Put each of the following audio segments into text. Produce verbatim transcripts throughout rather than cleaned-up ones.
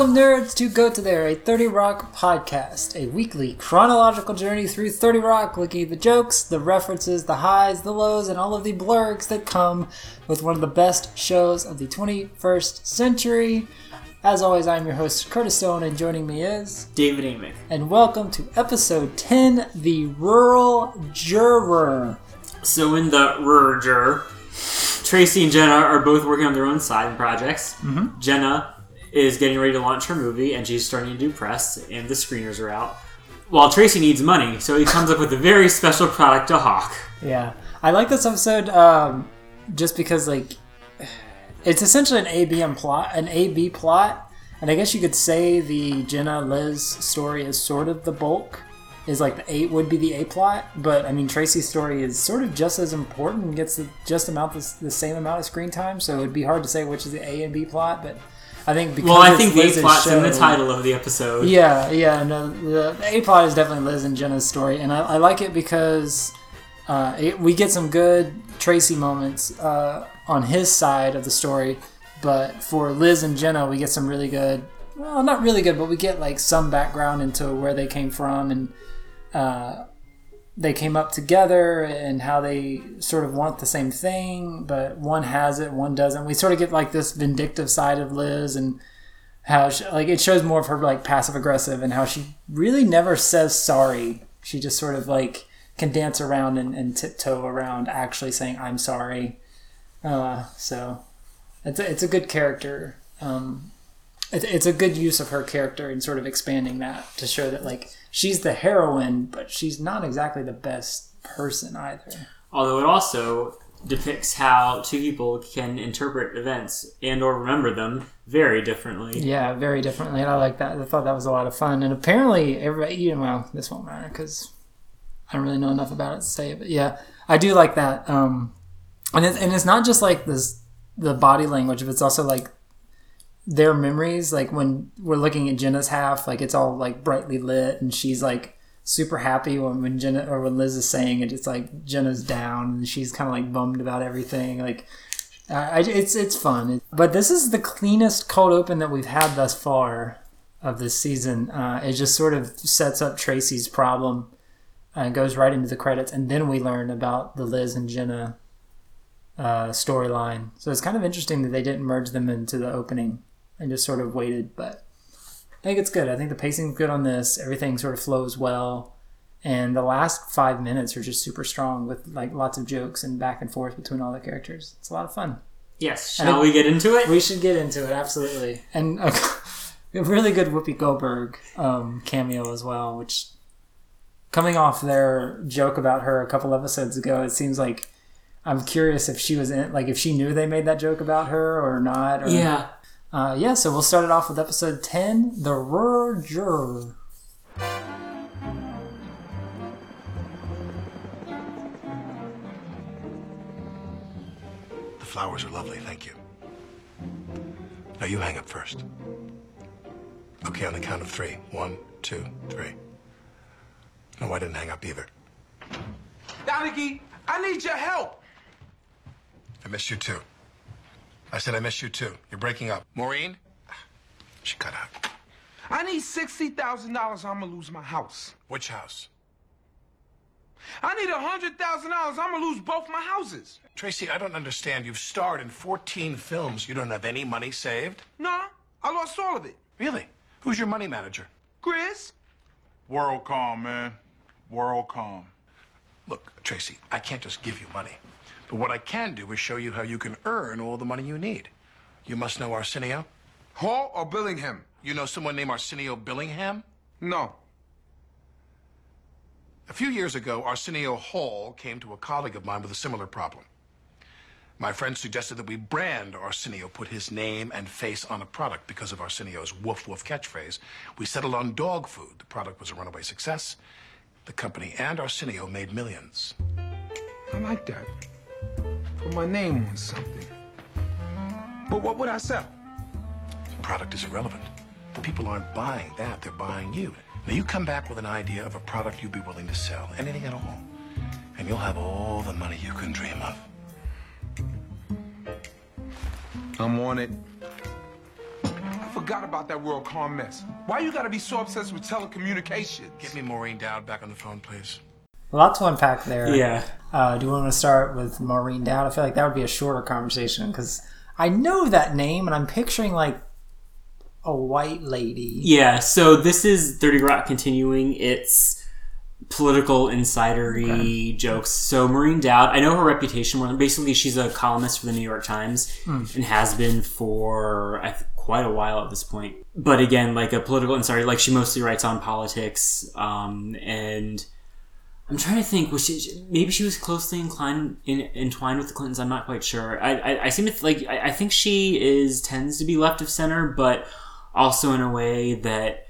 Welcome, nerds, to Go To There, a thirty rock podcast, a weekly chronological journey through thirty rock, looking at the jokes, the references, the highs, the lows, and all of the blurs that come with one of the best shows of the twenty-first century. As always, I'm your host, Curtis Stone, and joining me is... David Amick. And welcome to episode ten, The Rural Juror. So in The Rural Juror, Tracy and Jenna are both working on their own side projects. Mm-hmm. Jenna is getting ready to launch her movie, and she's starting to do press, and the screeners are out. While Tracy needs money, so he comes up with a very special product to hawk. Yeah. I like this episode um, just because, like, it's essentially an A B M plot, an A B plot, and I guess you could say the Jenna-Liz story is sort of the bulk, is like the A, would be the A plot, but, I mean, Tracy's story is sort of just as important and gets the, just amount the, the same amount of screen time, so it would be hard to say which is the A and B plot, but... I think because well, I think the A plot's in the title of the episode. Yeah, yeah, no, the A plot is definitely Liz and Jenna's story, and I, I like it because uh, it, we get some good Tracy moments uh, on his side of the story, but for Liz and Jenna, we get some really good. Well, not really good, but we get like some background into where they came from and uh, they came up together and how they sort of want the same thing, but one has it, one doesn't. We sort of get like this vindictive side of Liz and how she, like it shows more of her like passive aggressive and how she really never says sorry. She just sort of like can dance around and, and tiptoe around actually saying I'm sorry. Uh, so it's a, it's a good character. Um, it, it's a good use of her character and sort of expanding that to show that like, she's the heroine, but she's not exactly the best person either. Although it also depicts how two people can interpret events and or remember them very differently. Yeah, very differently, and I like that. I thought that was a lot of fun. And apparently, everybody, you know, well, this won't matter because I don't really know enough about it to say it. But yeah, I do like that. Um, and it, and it's not just like this the body language, but it's also like their memories, like when we're looking at Jenna's half, like it's all like brightly lit and she's like super happy when, when Jenna or when Liz is saying it, it's like Jenna's down and she's kind of like bummed about everything. Like I, it's, it's fun, but this is the cleanest cold open that we've had thus far of this season. Uh, it just sort of sets up Tracy's problem and goes right into the credits. And then we learn about the Liz and Jenna uh, storyline. So it's kind of interesting that they didn't merge them into the opening. I just sort of waited, but I think it's good. I think the pacing's good on this. Everything sort of flows well. And the last five minutes are just super strong with like lots of jokes and back and forth between all the characters. It's a lot of fun. Yes. Shall we get into it? We should get into it. Absolutely. And a really good Whoopi Goldberg um, cameo as well, which coming off their joke about her a couple episodes ago, it seems like I'm curious if she was in, like if she knew they made that joke about her or not. Or yeah. Uh, yeah, so we'll start it off with episode ten, The Rural Juror. The flowers are lovely, thank you. Now you hang up first. Okay, on the count of three. One, two, three. No, I didn't hang up either. Donaghy, I need your help. I miss you too. I said I miss you, too. You're breaking up. Maureen? She cut out. I need sixty thousand dollars or I'm going to lose my house. Which house? I need one hundred thousand dollars I'm going to lose both my houses. Tracy, I don't understand. You've starred in fourteen films. You don't have any money saved? No, I lost all of it. Really? Who's your money manager? Chris. WorldCom, man. WorldCom. Look, Tracy, I can't just give you money. But what I can do is show you how you can earn all the money you need. You must know Arsenio? Hall or Billingham? You know someone named Arsenio Billingham? No. A few years ago, Arsenio Hall came to a colleague of mine with a similar problem. My friend suggested that we brand Arsenio, put his name and face on a product because of Arsenio's woof woof catchphrase. We settled on dog food. The product was a runaway success. The company and Arsenio made millions. I like that. Put my name on something. But what would I sell? The product is irrelevant. People aren't buying that, they're buying you. Now you come back with an idea of a product you'd be willing to sell, anything at all, and you'll have all the money you can dream of. I'm on it. I forgot about that WorldCom mess. Why you gotta be so obsessed with telecommunications? Get me Maureen Dowd back on the phone, please. A lot to unpack there. Yeah. Uh, do we want to start with Maureen Dowd? I feel like that would be a shorter conversation because I know that name and I'm picturing like a white lady. Yeah. So this is thirty Rock continuing its political insidery okay. jokes. So Maureen Dowd, I know her reputation more than basically she's a columnist for the New York Times mm. and has been for I th- quite a while at this point. But again, like a political insider, like she mostly writes on politics um, and. I'm trying to think. Was she, maybe she was closely inclined, in, entwined with the Clintons. I'm not quite sure. I, I, I seem to th- like. I, I think she is tends to be left of center, but also in a way that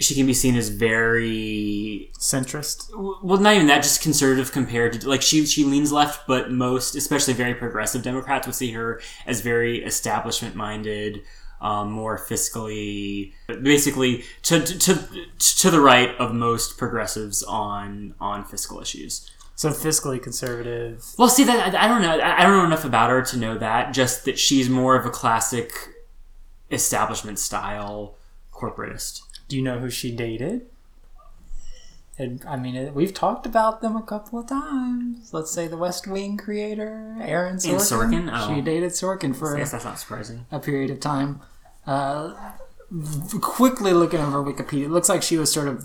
she can be seen as very centrist. W- well, not even that. Just conservative compared to like she she leans left, but most, especially very progressive Democrats, would see her as very establishment minded. Um, more fiscally, basically to, to to the right of most progressives on on fiscal issues. So fiscally conservative. Well, see that I, I don't know. I don't know enough about her to know that. Just that she's more of a classic establishment style corporatist. Do you know who she dated? And, I mean, it, we've talked about them a couple of times. Let's say the West Wing creator, Aaron Sorkin. And Sorkin? Oh. She dated Sorkin for yes, that's not surprising. a period of time. Uh, quickly looking over Wikipedia, it looks like she was sort of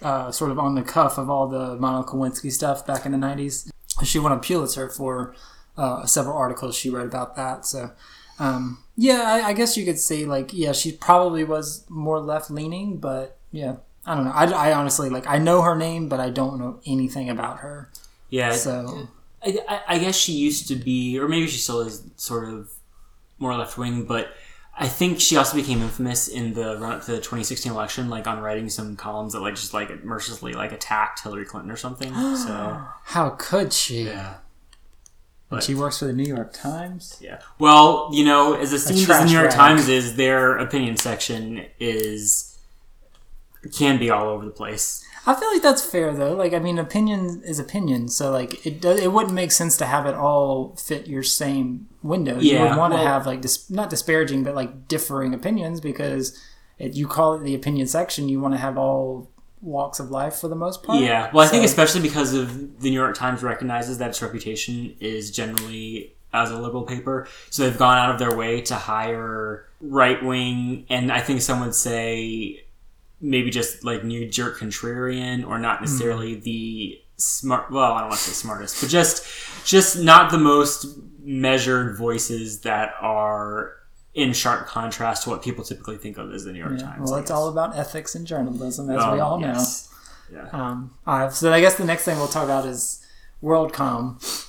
uh, sort of on the cuff of all the Monica Lewinsky stuff back in the nineties. She won a Pulitzer for uh, several articles she wrote about that. So, um, yeah, I, I guess you could say, like, yeah, she probably was more left-leaning, but, yeah. I don't know. I, I honestly, like, I know her name, but I don't know anything about her. Yeah. So. I, I guess she used to be, or maybe she still is sort of more left-wing, but I think she also became infamous in the run-up to the twenty sixteen election, like, on writing some columns that, like, just, like, mercilessly, like, attacked Hillary Clinton or something. So. How could she? Yeah. But, and she works for the New York Times? Yeah. Well, you know, as esteemed as the New York rag. Times is, their opinion section is... can be all over the place. I feel like that's fair, though. Like, I mean, opinion is opinion, so like it does, it wouldn't make sense to have it all fit your same window. Yeah, you would want well, to have like dis- not disparaging, but like differing opinions, because it, you call it the opinion section. You want to have all walks of life for the most part. Yeah, well, I so, think especially because of the New York Times recognizes that its reputation is generally as a liberal paper, so they've gone out of their way to hire right wing, and I think some would say. Maybe just like new jerk contrarian, or not necessarily mm. the smart. Well, I don't want to say smartest, but just, just not the most measured voices that are in sharp contrast to what people typically think of as the New York yeah. Times. Well, it's all about ethics and journalism, as um, we all yes. know. Yeah. Um, all right, so I guess the next thing we'll talk about is WorldCom,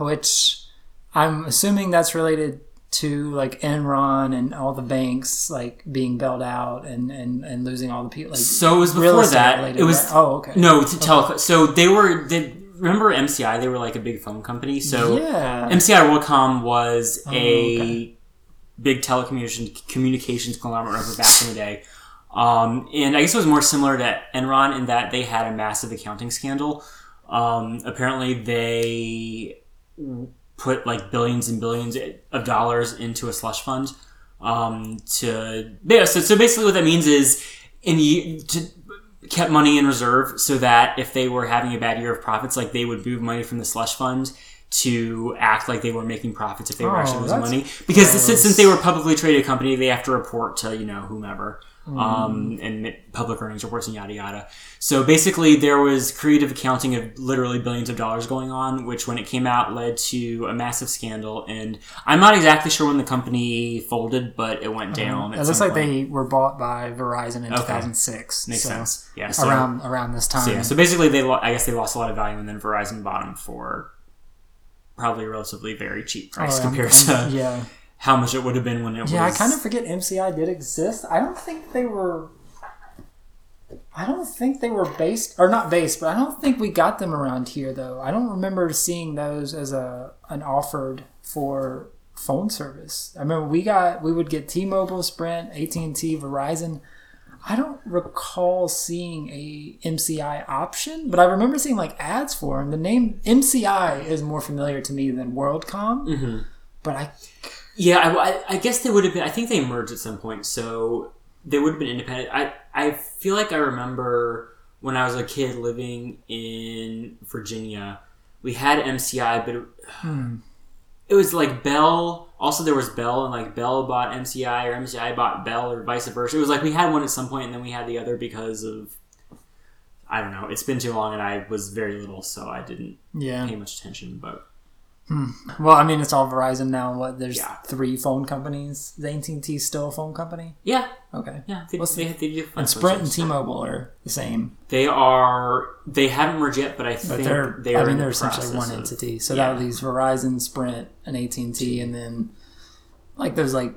which I'm assuming that's related. To like Enron and all the banks like being bailed out and, and, and losing all the people. Like, so it was before that. Related, it was right? oh okay. No, to okay. tele. So they were. They, remember M C I? They were like a big phone company. So yeah. M C I WorldCom was oh, a okay. big telecommunications communications conglomerate over back in the day. Um, and I guess it was more similar to Enron in that they had a massive accounting scandal. Um, apparently they. put like billions and billions of dollars into a slush fund. Um, to yeah, so so basically what that means is in to kept money in reserve so that if they were having a bad year of profits, like they would move money from the slush fund to act like they were making profits if they were oh, actually losing money. Because since, since they were a publicly traded company, they have to report to you know whomever. Um, and public earnings reports and yada yada. So basically there was creative accounting of literally billions of dollars going on, which when it came out led to a massive scandal. And I'm not exactly sure when the company folded, but it went down. Um, it looks like point. they were bought by Verizon in okay. two thousand six. Makes so sense. Yeah, so, around, around this time. So, yeah, so basically they lo- I guess they lost a lot of value, and then Verizon bought them for probably a relatively very cheap price oh, compared I'm, I'm, to... Yeah. How much it would have been when it yeah, was... Yeah, I kind of forget M C I did exist. I don't think they were... I don't think they were based... Or not based, but I don't think we got them around here, though. I don't remember seeing those as a an offered for phone service. I remember we got... We would get T-Mobile, Sprint, A T and T, Verizon. I don't recall seeing a M C I option, but I remember seeing, like, ads for them. The name M C I is more familiar to me than WorldCom, mm-hmm. but I... Yeah, I, I guess they would have been... I think they merged at some point, so they would have been independent. I, I feel like I remember when I was a kid living in Virginia, we had M C I, but it, hmm. it was like Bell... Also, there was Bell, and like Bell bought M C I, or M C I bought Bell, or vice versa. It was like we had one at some point, and then we had the other because of... I don't know. It's been too long, and I was very little, so I didn't yeah. pay much attention, but... Hmm. Well, I mean, it's all Verizon now. What? There's yeah. three phone companies. Is A T and T still a phone company? Yeah. Okay. Yeah. They, What's they, the, they do phone and Sprint and T-Mobile are the same. They are. They haven't merged yet, but I think but they're. They are I mean, they're the essentially one of, entity. So yeah. that leaves Verizon, Sprint, and A T and T, and then like those like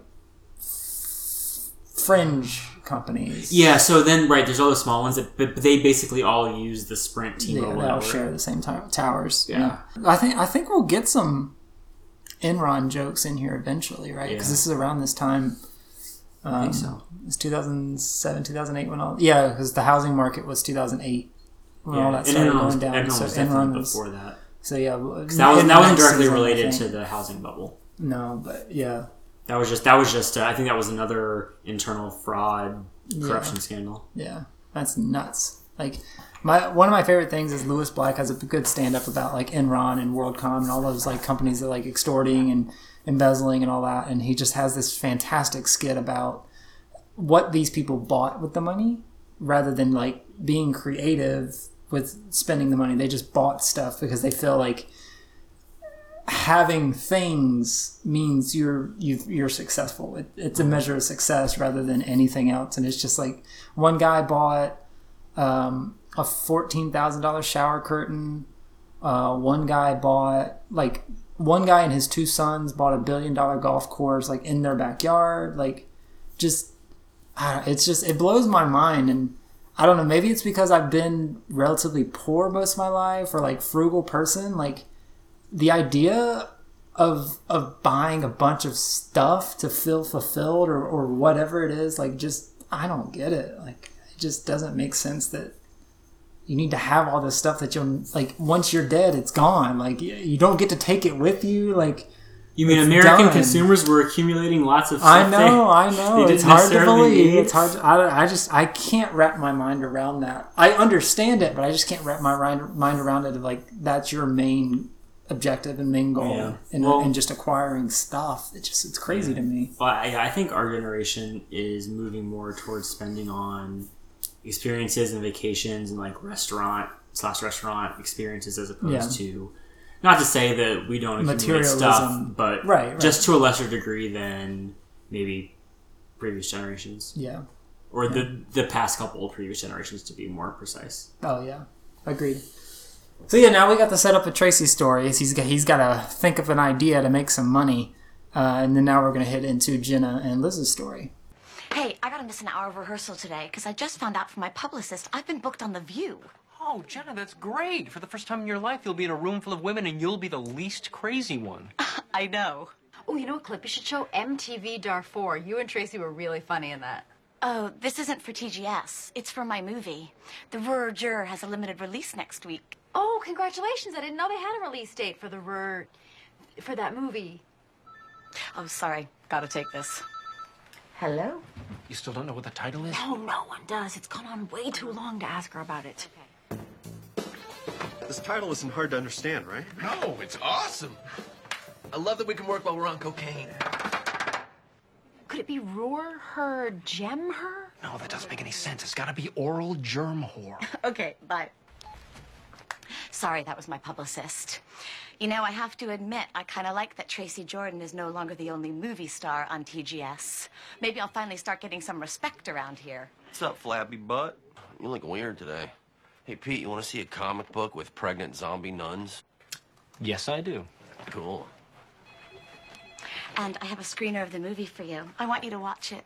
fringe companies. Yeah. So then, right? There's all the small ones that, but they basically all use the Sprint T-Mobile. Yeah, they all share the same t- towers. Yeah. yeah. I think I think we'll get some Enron jokes in here eventually, right? Because yeah. this is around this time. Um, I think so. It's two thousand seven, two thousand eight when all yeah, because the housing market was two thousand eight when yeah. all that started going down. Enron so was Enron was before that. So yeah, that, that wasn't was directly related to the housing bubble. No, but yeah. That was just, that was just, uh, I think that was another internal fraud, corruption yeah. scandal. Yeah. That's nuts. Like, my one of my favorite things is Lewis Black has a good stand-up about, like, Enron and WorldCom and all those, like, companies that, like, extorting and embezzling and all that. And he just has this fantastic skit about what these people bought with the money rather than, like, being creative with spending the money. They just bought stuff because they feel like... having things means you're you've, you're successful. It, it's a measure of success rather than anything else. And it's just like one guy bought um, a fourteen thousand dollars shower curtain. Uh, one guy bought like one guy and his two sons bought a billion dollar golf course like in their backyard. Like just I don't, it's just it blows my mind. And I don't know, maybe it's because I've been relatively poor most of my life or like frugal person. Like the idea of of buying a bunch of stuff to feel fulfilled or, or whatever it is, like just, I don't get it. Like, it just doesn't make sense that you need to have all this stuff that you'll, like, once you're dead, it's gone. Like, you don't get to take it with you. Like, you mean American done. consumers were accumulating lots of stuff? I know, they, I know. It's hard to believe. It's hard to, I, I just, I can't wrap my mind around that. I understand it, but I just can't wrap my mind around it of, like, that's your main objective and main goal yeah. and, well, and just acquiring stuff. It just it's crazy yeah. to me. Well, I, I think our generation is moving more towards spending on experiences and vacations and like restaurant slash restaurant experiences as opposed yeah. to, not to say that we don't accumulate stuff, but right, right. just to a lesser degree than maybe previous generations. Yeah. Or yeah. the the past couple of previous generations, to be more precise. Oh yeah, agreed. So yeah, now we got to set up a Tracy story. He's got, he's got to think of an idea to make some money. Uh, and then now we're going to hit into Jenna and Liz's story. Hey, I got to miss an hour of rehearsal today because I just found out from my publicist I've been booked on The View. Oh, Jenna, that's great. For the first time in your life, you'll be in a room full of women and you'll be the least crazy one. I know. Oh, you know what clip? You should show M T V Darfur. You and Tracy were really funny in that. Oh, this isn't for T G S. It's for my movie. The Rural Juror has a limited release next week. Oh, congratulations. I didn't know they had a release date for the Rur... for that movie. Oh, sorry. Gotta take this. Hello? You still don't know what the title is? No, no one does. It's gone on way too long to ask her about it. Okay. This title isn't hard to understand, right? No, it's awesome. I love that we can work while we're on cocaine. Could it be Roar, Her, Gem, Her? No, that doesn't make any sense. It's gotta be Oral Germ Whore. Okay, bye. Sorry, that was my publicist. You know, I have to admit, I kind of like that Tracy Jordan is no longer the only movie star on T G S. Maybe I'll finally start getting some respect around here. What's up, flabby butt? You look weird today. Hey, Pete, you want to see a comic book with pregnant zombie nuns? Yes, I do. Cool. And I have a screener of the movie for you. I want you to watch it.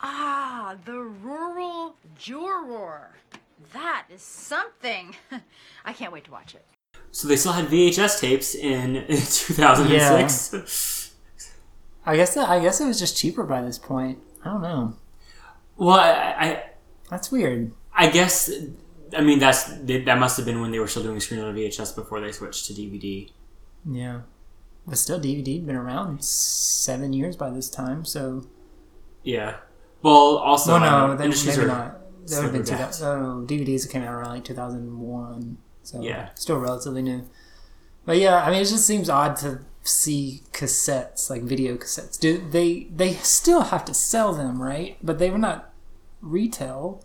Ah, The Rural Juror. That is something. I can't wait to watch it. So they still had V H S tapes in two thousand six. Yeah. I guess that, I guess it was just cheaper by this point. I don't know. Well, I, I that's weird. I guess I mean that's that must have been when they were still doing screen on V H S before they switched to D V D. Yeah. But still, D V D had been around seven years by this time, so... Yeah. Well, also... No, no, then maybe not. That would have been two thousand. Oh, D V Ds came out around like two thousand one, so yeah. Still relatively new. But yeah, I mean, it just seems odd to see cassettes, like video cassettes. Do they they still have to sell them, right? But they were not retail.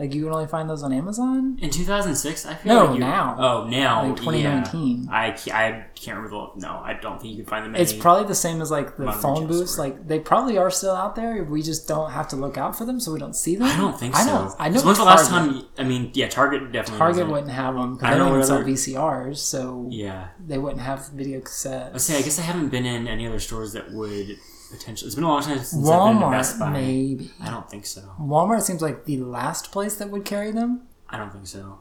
Like, you can only find those on Amazon? In two thousand six, I feel no, like... No, now. Oh, now. Like, twenty nineteen. Yeah. I, I can't remember. No, I don't think you can find them. It's probably the same as, like, the phone booths. Sport. Like, they probably are still out there. We just don't have to look out for them, so we don't see them. I don't think I so. Don't, I know. When's the last time... I mean, yeah, Target definitely... Target wasn't. wouldn't have them, because they don't sell V C Rs, so... Yeah. They wouldn't have video cassettes. I say, I guess I haven't been in any other stores that would... Potentially, it's been a long time since Walmart, I've been to Best Buy. Maybe. I don't think so. Walmart seems like the last place that would carry them. I don't think so.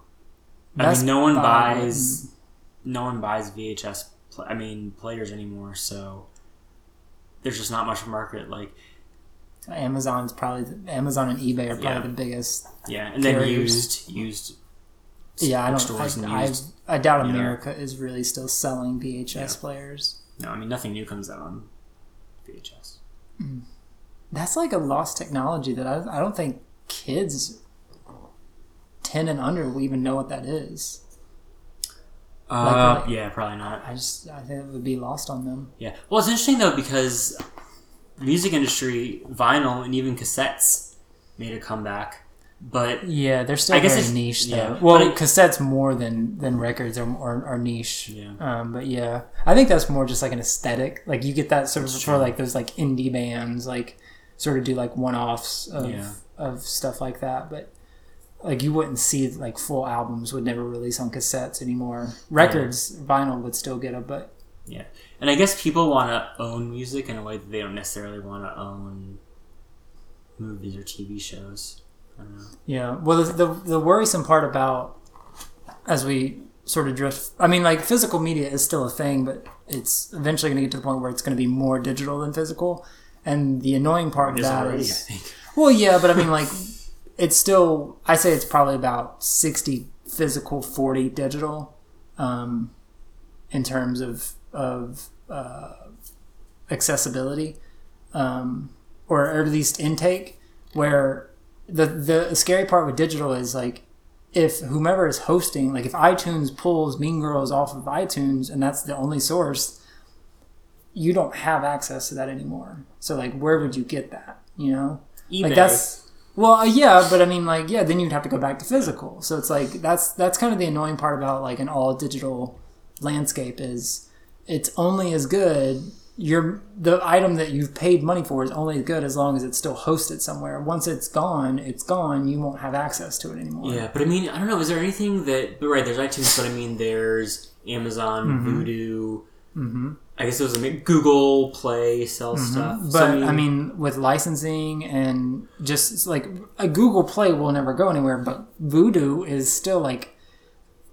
Best I mean, no one Buy. buys, no one buys V H S. Pl- I mean, players anymore. So there's just not much of a market. Like Amazon's probably the, Amazon and eBay are probably yeah. the biggest. Yeah, and carriers. Then used, used. Yeah, I don't. I, used, I, I doubt America know. is really still selling V H S yeah. players. No, I mean nothing new comes out on V H S. Mm. That's like a lost technology that I, I don't think kids ten and under will even know what that is. Uh, like, yeah, probably not. I just I think it would be lost on them. Yeah. Well, it's interesting though because the music industry, vinyl, and even cassettes made a comeback. But yeah, they're still I very guess niche though. Yeah. Well, it, cassettes more than, than records are, are are niche. Yeah. Um. But yeah, I think that's more just like an aesthetic. Like you get that sort of for like those like indie bands, like sort of do like one offs of yeah. of stuff like that. But like you wouldn't see like full albums would never release on cassettes anymore. Records, yeah. vinyl would still get a but. Yeah, and I guess people want to own music in a way that they don't necessarily want to own movies or T V shows. Yeah, well, the, the the worrisome part about as we sort of drift, I mean, like physical media is still a thing, but it's eventually going to get to the point where it's going to be more digital than physical. And the annoying part of that already, is, I think. Well, yeah, but I mean, like it's still, I say it's probably about sixty physical, forty digital, um, in terms of of uh, accessibility, um, or, or at least intake, where. The the scary part with digital is like if whomever is hosting, like if iTunes pulls Mean Girls off of iTunes and that's the only source, you don't have access to that anymore. So like where would you get that? You know? eBay. Like that's well yeah, but I mean like yeah, then you'd have to go back to physical. So it's like that's that's kind of the annoying part about like an all digital landscape is it's only as good. Your the item that you've paid money for is only as good as long as it's still hosted somewhere. Once it's gone, it's gone. You won't have access to it anymore. Yeah, but I mean, I don't know. Is there anything that... But right, there's iTunes, but I mean, there's Amazon, mm-hmm. Voodoo. Mm-hmm. I guess those are Google Play, sell mm-hmm. stuff. But, so, I, mean, I mean, with licensing and just, like, a Google Play will never go anywhere, but Voodoo is still, like...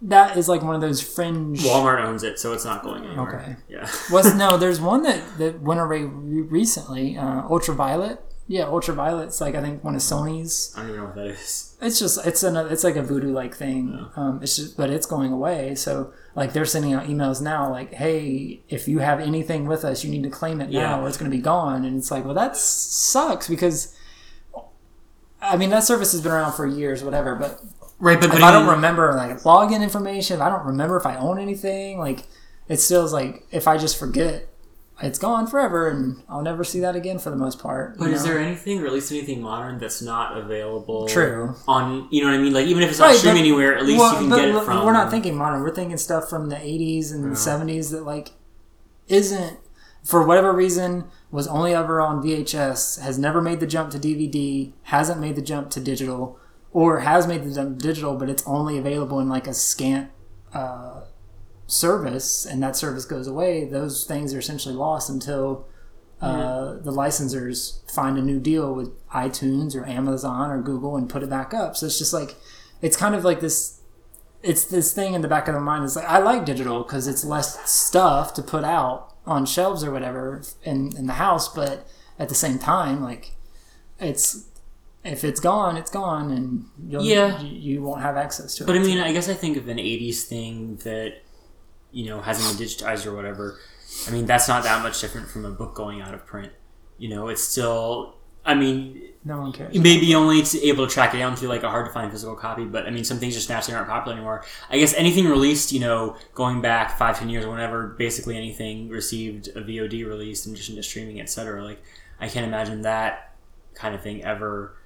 That is like one of those fringe... Walmart owns it, so it's not going anywhere. Okay. Yeah. well, no, there's one that, that went away recently, uh, Ultraviolet. Yeah, Ultraviolet's like, I think, one of Sony's... I don't even know what that is. It's just, it's an, it's like a voodoo-like thing. No. Um, it's just, but it's going away, so like they're sending out emails now like, hey, if you have anything with us, you need to claim it yeah. now or it's going to be gone. And it's like, well, that sucks because... I mean, that service has been around for years, whatever, but... Right, but, but if I don't remember like login information, if I don't remember if I own anything, like it still is like if I just forget, it's gone forever and I'll never see that again for the most part. But you know? Is there anything, or at least anything modern that's not available? True. On you know what I mean? Like even if it's not right, streaming anywhere, at least well, you can get it from. We're not thinking modern. We're thinking stuff from the eighties and yeah. seventies that like isn't for whatever reason was only ever on V H S, has never made the jump to D V D, hasn't made the jump to digital. Or has made them digital, but it's only available in like a scant uh, service, and that service goes away. Those things are essentially lost until uh, yeah. the licensors find a new deal with iTunes or Amazon or Google and put it back up. So it's just like, it's kind of like this, it's this thing in the back of the mind. It's like, I like digital because it's less stuff to put out on shelves or whatever in, in the house. But at the same time, like it's... If it's gone, it's gone, and you'll, yeah. you won't have access to it. But I mean, I guess I think of an eighties thing that, you know, hasn't been digitized or whatever. I mean, that's not that much different from a book going out of print. You know, it's still, I mean, no one cares. Maybe only to able to track it down through like a hard to find physical copy, but I mean, some things just naturally aren't popular anymore. I guess anything released, you know, going back five, ten years or whenever, basically anything received a V O D release in addition to streaming, et cetera. Like, I can't imagine that kind of thing ever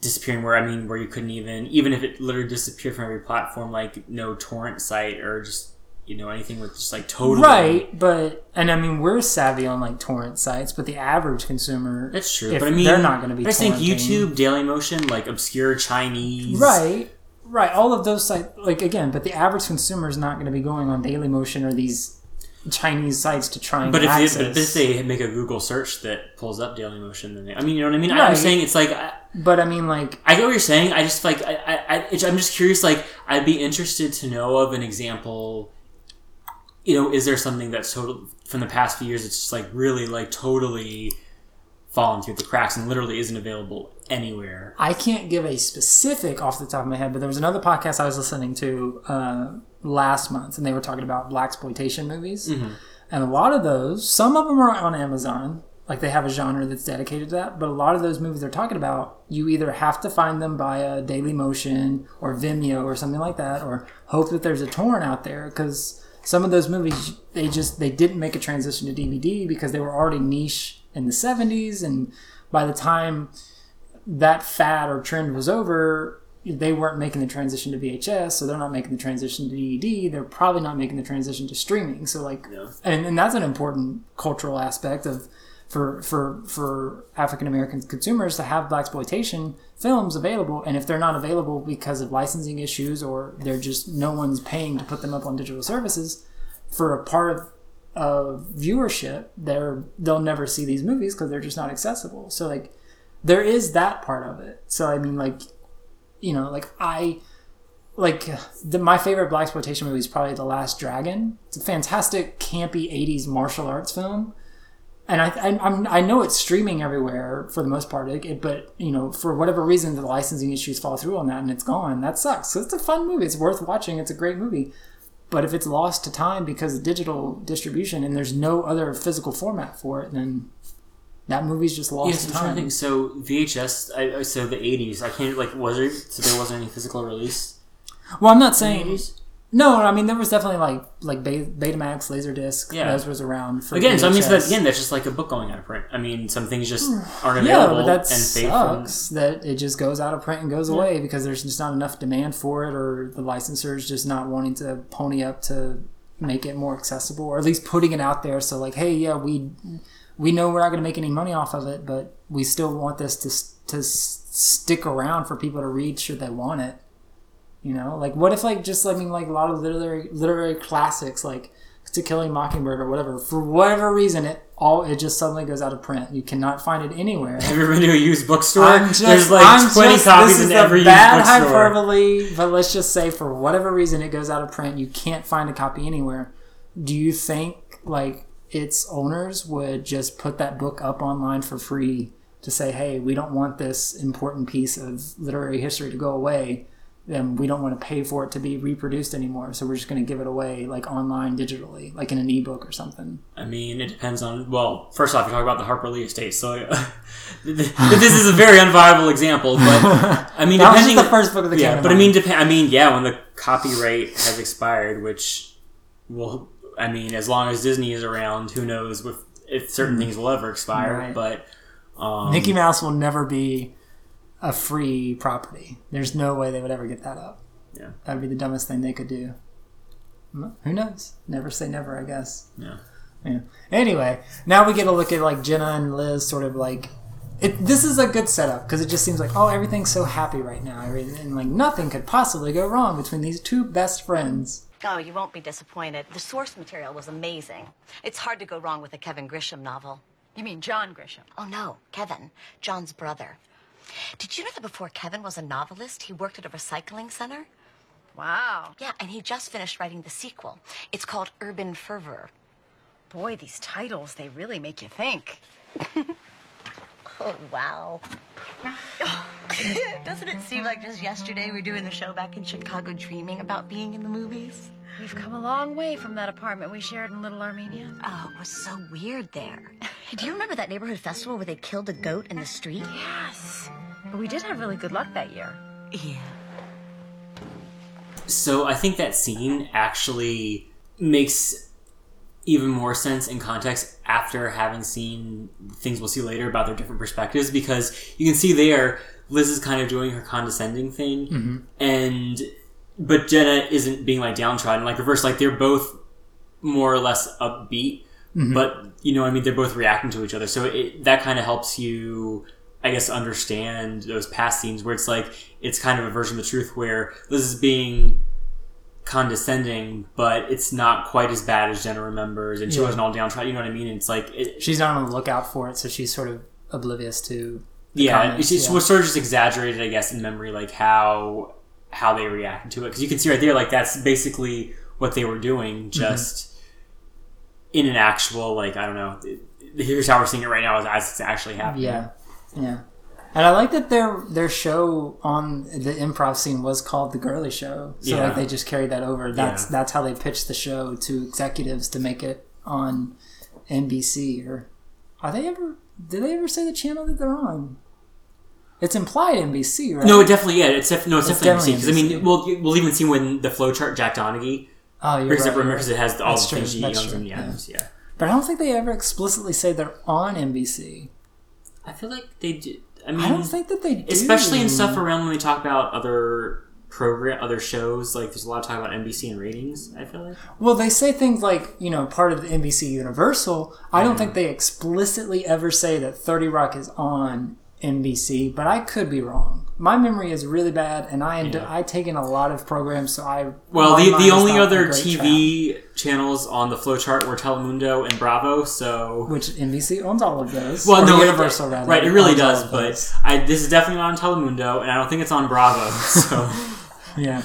disappearing where, I mean, where you couldn't even, even if it literally disappeared from every platform, like no torrent site or just, you know, anything with just like totally right, but and I mean we're savvy on like torrent sites, but the average consumer, that's true. But I mean, they're not going to be. I think YouTube, Dailymotion, like obscure Chinese, right, right, all of those sites. Like again, but the average consumer is not going to be going on Dailymotion or these Chinese sites to try and but if access. They, but if they make a Google search that pulls up Dailymotion, then they, I mean, you know what I mean. Right. I'm saying it's like, I, but I mean, like, I get what you're saying. I just like, I, I, I, I'm just curious. Like, I'd be interested to know of an example. You know, is there something that's total from the past few years? It's just like really, like totally fallen through the cracks and literally isn't available anywhere. I can't give a specific off the top of my head, but there was another podcast I was listening to uh, last month, and they were talking about blaxploitation movies, mm-hmm. and a lot of those, some of them are on Amazon, like they have a genre that's dedicated to that. But a lot of those movies they're talking about, you either have to find them via Dailymotion or Vimeo or something like that, or hope that there's a torrent out there because. Some of those movies, they just they didn't make a transition to D V D because they were already niche in the seventies, and by the time that fad or trend was over, they weren't making the transition to V H S, so they're not making the transition to D V D. They're probably not making the transition to streaming. So like, yeah. and, and that's an important cultural aspect of for for for African American consumers to have blaxploitation films available, and if they're not available because of licensing issues or they're just no one's paying to put them up on digital services for a part of of viewership, they're they'll never see these movies because they're just not accessible. So like there is that part of it. So I mean, like, you know, like I like the, my favorite blaxploitation movie is probably The Last Dragon. It's a fantastic campy eighties martial arts film. And I, I I'm I know it's streaming everywhere for the most part, it, but you know, for whatever reason, the licensing issues fall through on that, and it's gone. That sucks. So it's a fun movie. It's worth watching. It's a great movie, but if it's lost to time because of digital distribution and there's no other physical format for it, then that movie's just lost yes, to time. Think. So V H S, I, so the eighties, I can't like was there so there wasn't any physical release. Well, I'm not saying. eighties? No, I mean there was definitely like like Betamax, Laserdisc. Yeah, those was around for again. V H S. So I mean, so that, again, that's just like a book going out of print. I mean, some things just aren't available. Yeah, but that and sucks from... that it just goes out of print and goes yeah. away because there's just not enough demand for it, or the licensor's just not wanting to pony up to make it more accessible, or at least putting it out there. So like, hey, yeah, we we know we're not going to make any money off of it, but we still want this to to stick around for people to read should they want it. You know, like what if like just I mean like a lot of literary literary classics like To Kill a Mockingbird or whatever, for whatever reason it all it just suddenly goes out of print. You cannot find it anywhere. Have you ever been to a used bookstore? I'm just, There's like I'm twenty just, copies in every bad used bookstore. Hyperbole, but let's just say for whatever reason it goes out of print. You can't find a copy anywhere. Do you think like its owners would just put that book up online for free to say, hey, we don't want this important piece of literary history to go away? Then we don't want to pay for it to be reproduced anymore, so we're just going to give it away like online digitally, like in an ebook or something. I mean, it depends on, well, first off, you talk about the Harper Lee estate, so uh, this is a very unviable example, but I mean, that depending was just the first book of the yeah, canon. But I mean, dep- I mean, yeah, when the copyright has expired, which will, I mean, as long as Disney is around, who knows if, if certain mm-hmm. things will ever expire, right. but um, Mickey Mouse will never be a free property. There's no way they would ever get that up. Yeah, that'd be the dumbest thing they could do. Who knows? Never say never, I guess. Yeah. Yeah. Anyway, now we get a look at like Jenna and Liz, sort of like it. This is a good setup because it just seems like oh everything's so happy right now, and like nothing could possibly go wrong between these two best friends. Oh, you won't be disappointed. The source material was amazing. It's hard to go wrong with a Kevin Grisham novel. You mean John Grisham? Oh no, Kevin, John's brother. Did you know that before Kevin was a novelist, he worked at a recycling center? Wow. Yeah, and he just finished writing the sequel. It's called Urban Fervor. Boy, these titles, they really make you think. Oh, wow. Doesn't it seem like just yesterday we were doing the show back in Chicago dreaming about being in the movies? We've come a long way from that apartment we shared in Little Armenia. Oh, it was so weird there. Do you remember that neighborhood festival where they killed a goat in the street? Yes. But we did have really good luck that year. Yeah. So I think that scene actually makes even more sense in context after having seen things we'll see later about their different perspectives, because you can see there Liz is kind of doing her condescending thing, mm-hmm. and but Jenna isn't being like downtrodden, like reverse, like they're both more or less upbeat, mm-hmm. but you know what I mean, they're both reacting to each other, so it, that kind of helps you, I guess, understand those past scenes where it's like it's kind of a version of the truth where Liz is being condescending, but it's not quite as bad as Jenna remembers, and she yeah. wasn't all downtrodden, you know what I mean? It's like it, she's not on the lookout for it, so she's sort of oblivious to the yeah comments. It's, it's yeah. sort of just exaggerated, I guess, in memory, like how how they reacted to it, because you can see right there, like that's basically what they were doing, just mm-hmm. in an actual, like, I don't know, here's how we're seeing it right now as it's actually happening. Yeah. Yeah. And I like that their their show on the improv scene was called The Girly Show. So yeah. like they just carried that over. That's yeah. that's how they pitched the show to executives to make it on N B C. Or are they ever did they ever say the channel that they're on? It's implied N B C, right? No, it definitely yeah. It's def- no, it's, it's definitely, definitely N B C. Because I mean, we'll we'll even see when the flowchart Jack Donaghy. Oh, you're right. Remember, because right. it has all that's the things you owns in the items. Yeah. But I don't think they ever explicitly say they're on N B C. I feel like they do. I mean, I don't think that they do. Especially in stuff around when we talk about other program, other shows. Like, there's a lot of talk about N B C and ratings, I feel like. Well, they say things like, you know, part of the N B C Universal. I yeah. don't think they explicitly ever say that thirty Rock is on N B C, but I could be wrong. My memory is really bad, and I end- yeah. I take in a lot of programs, so I... Well, the, the only other T V child. channels on the flowchart were Telemundo and Bravo, so... Which N B C owns all of those. Well, or no, Universal, it, rather. Right, it really does, but I, this is definitely not on Telemundo, and I don't think it's on Bravo, so... yeah.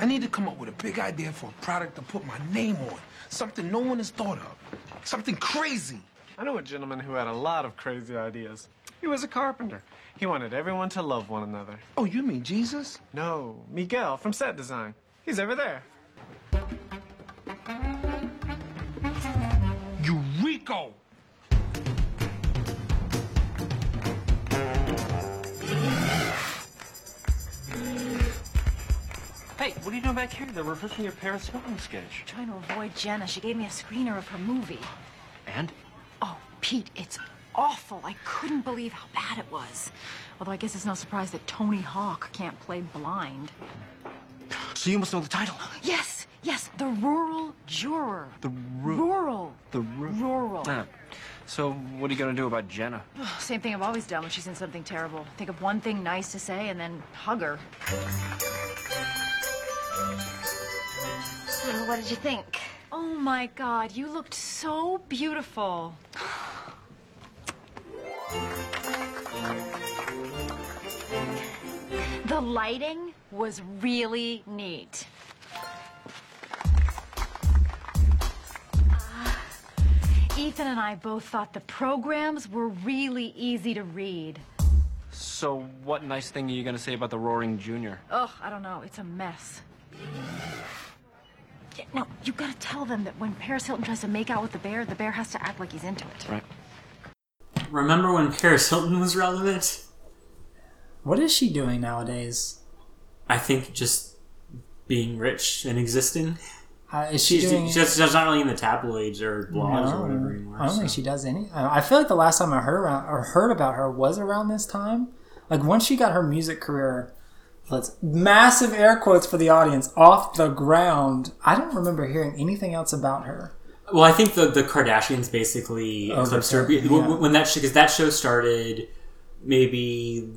I need to come up with a big idea for a product to put my name on. Something no one has thought of. Something crazy. I know a gentleman who had a lot of crazy ideas. He was a carpenter. He wanted everyone to love one another. Oh, you mean Jesus? No, Miguel from Set Design. He's over there. Eureka! Hey, what are you doing back here? They're rehearsing your Paris Hilton sketch. I'm trying to avoid Jenna. She gave me a screener of her movie. And? Oh, Pete, it's... awful. I couldn't believe how bad it was. Although I guess it's no surprise that Tony Hawk can't play blind. So you must know the title. Yes, yes, The Rural Juror. The ru- Rural. The ru- Rural. Ah. So what are you going to do about Jenna? Oh, same thing I've always done when she's in something terrible. Think of one thing nice to say and then hug her. So what did you think? Oh my God, you looked so beautiful. The lighting was really neat. Uh, Ethan and I both thought the programs were really easy to read. So what nice thing are you going to say about the Roaring Junior? Ugh, I don't know. It's a mess. Yeah, no, you've got to tell them that when Paris Hilton tries to make out with the bear, the bear has to act like he's into it. Right. Remember when Paris Hilton was relevant? What is she doing nowadays? I think just being rich and existing. Uh, is she she's, doing... she's not really in the tabloids or blogs no, or whatever anymore. I don't so. think she does any. I feel like the last time I heard around, or heard about her was around this time. Like once she got her music career, let's massive air quotes for the audience, off the ground. I don't remember hearing anything else about her. Well, I think the the Kardashians basically eclipsed her. Yeah. When that because that show started, maybe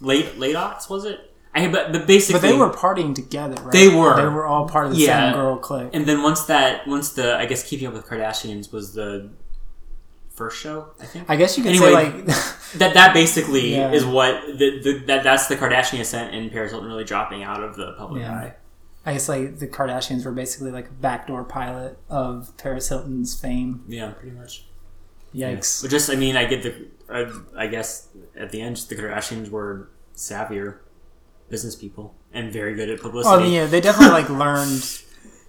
late late aughts was it? I but but basically, but they were partying together. Right? They were they were all part of the yeah. same girl clique. And then once that once the I guess Keeping Up with Kardashians was the first show. I think I guess you could anyway, say like that that basically yeah. is what the, the that that's the Kardashian ascent and Paris Hilton really dropping out of the public yeah. eye. I guess like the Kardashians were basically like a backdoor pilot of Paris Hilton's fame. Yeah, pretty much. Yikes! Yeah. But just I mean, I get the I, I guess at the end, just the Kardashians were savvier business people and very good at publicity. Oh yeah, they definitely like learned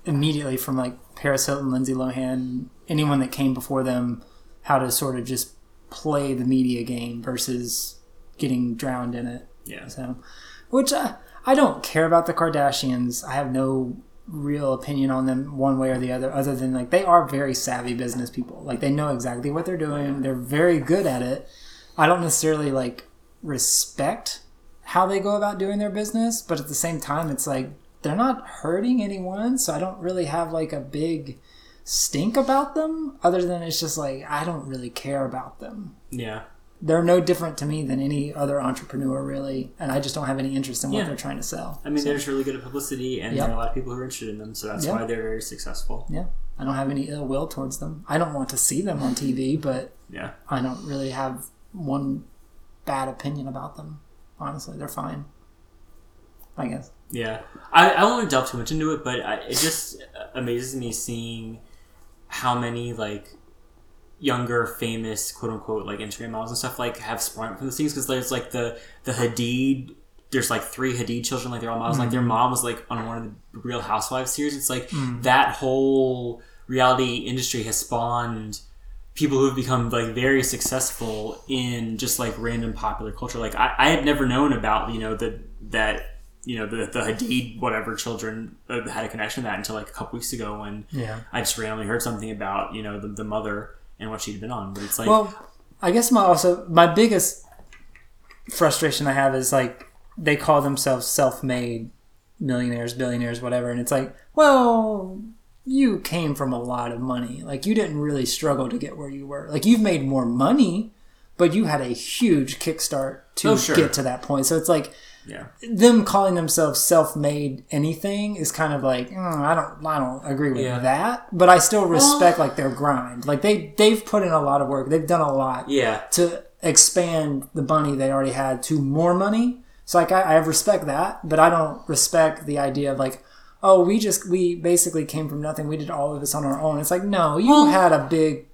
immediately from like Paris Hilton, Lindsay Lohan, anyone that came before them, how to sort of just play the media game versus getting drowned in it. Yeah. So, which I, I don't care about the Kardashians. I have no real opinion on them one way or the other, other than like they are very savvy business people. Like they know exactly what they're doing. They're very good at it. I don't necessarily like respect how they go about doing their business, but at the same time, it's like they're not hurting anyone, so I don't really have like a big stink about them, other than it's just like I don't really care about them. Yeah. They're no different to me than any other entrepreneur, really, and I just don't have any interest in what yeah. they're trying to sell. I mean, so. They're just really good at publicity, and yep. there are a lot of people who are interested in them, so that's yep. why they're very successful. Yeah. I don't have any ill will towards them. I don't want to see them on T V, but yeah, I don't really have one bad opinion about them. Honestly, they're fine, I guess. Yeah. I, I don't want to delve too much into it, but I, it just amazes me seeing how many, like, younger, famous, quote-unquote, like, Instagram models and stuff, like, have sprung from these things. Because there's, like, the, the Hadid... There's, like, three Hadid children. Like, they're all models. Mm-hmm. Like, their mom was, like, on one of the Real Housewives series. It's, like, mm-hmm. that whole reality industry has spawned people who have become, like, very successful in just, like, random popular culture. Like, I, I had never known about, you know, the, that... you know, the the Hadid whatever children had a connection to that until like a couple weeks ago when yeah. I just randomly heard something about, you know, the, the mother and what she'd been on. But it's like... Well, I guess my also... My biggest frustration I have is like they call themselves self-made millionaires, billionaires, whatever. And it's like, well, you came from a lot of money. Like you didn't really struggle to get where you were. Like you've made more money, but you had a huge kickstart to oh, sure. get to that point. So it's like... Yeah, them calling themselves self-made anything is kind of like mm, I don't I don't agree with yeah. that, but I still respect well, like their grind. Like they they've put in a lot of work. They've done a lot yeah. to expand the money they already had to more money. So like I, I respect that, but I don't respect the idea of like, oh, we just we basically came from nothing. We did all of this on our own. It's like no, you well, had a big,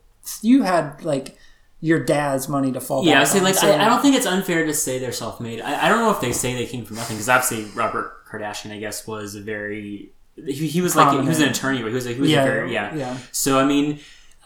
you had like. Your dad's money to fall back yeah, I see, like, so, I, I don't think it's unfair to say they're self-made. I, I don't know if they say they came from nothing, because obviously Robert Kardashian, I guess, was a very... He, he was prominent. Like... He was an attorney, but he was, like, he was yeah, a very... Yeah. yeah. So, I mean...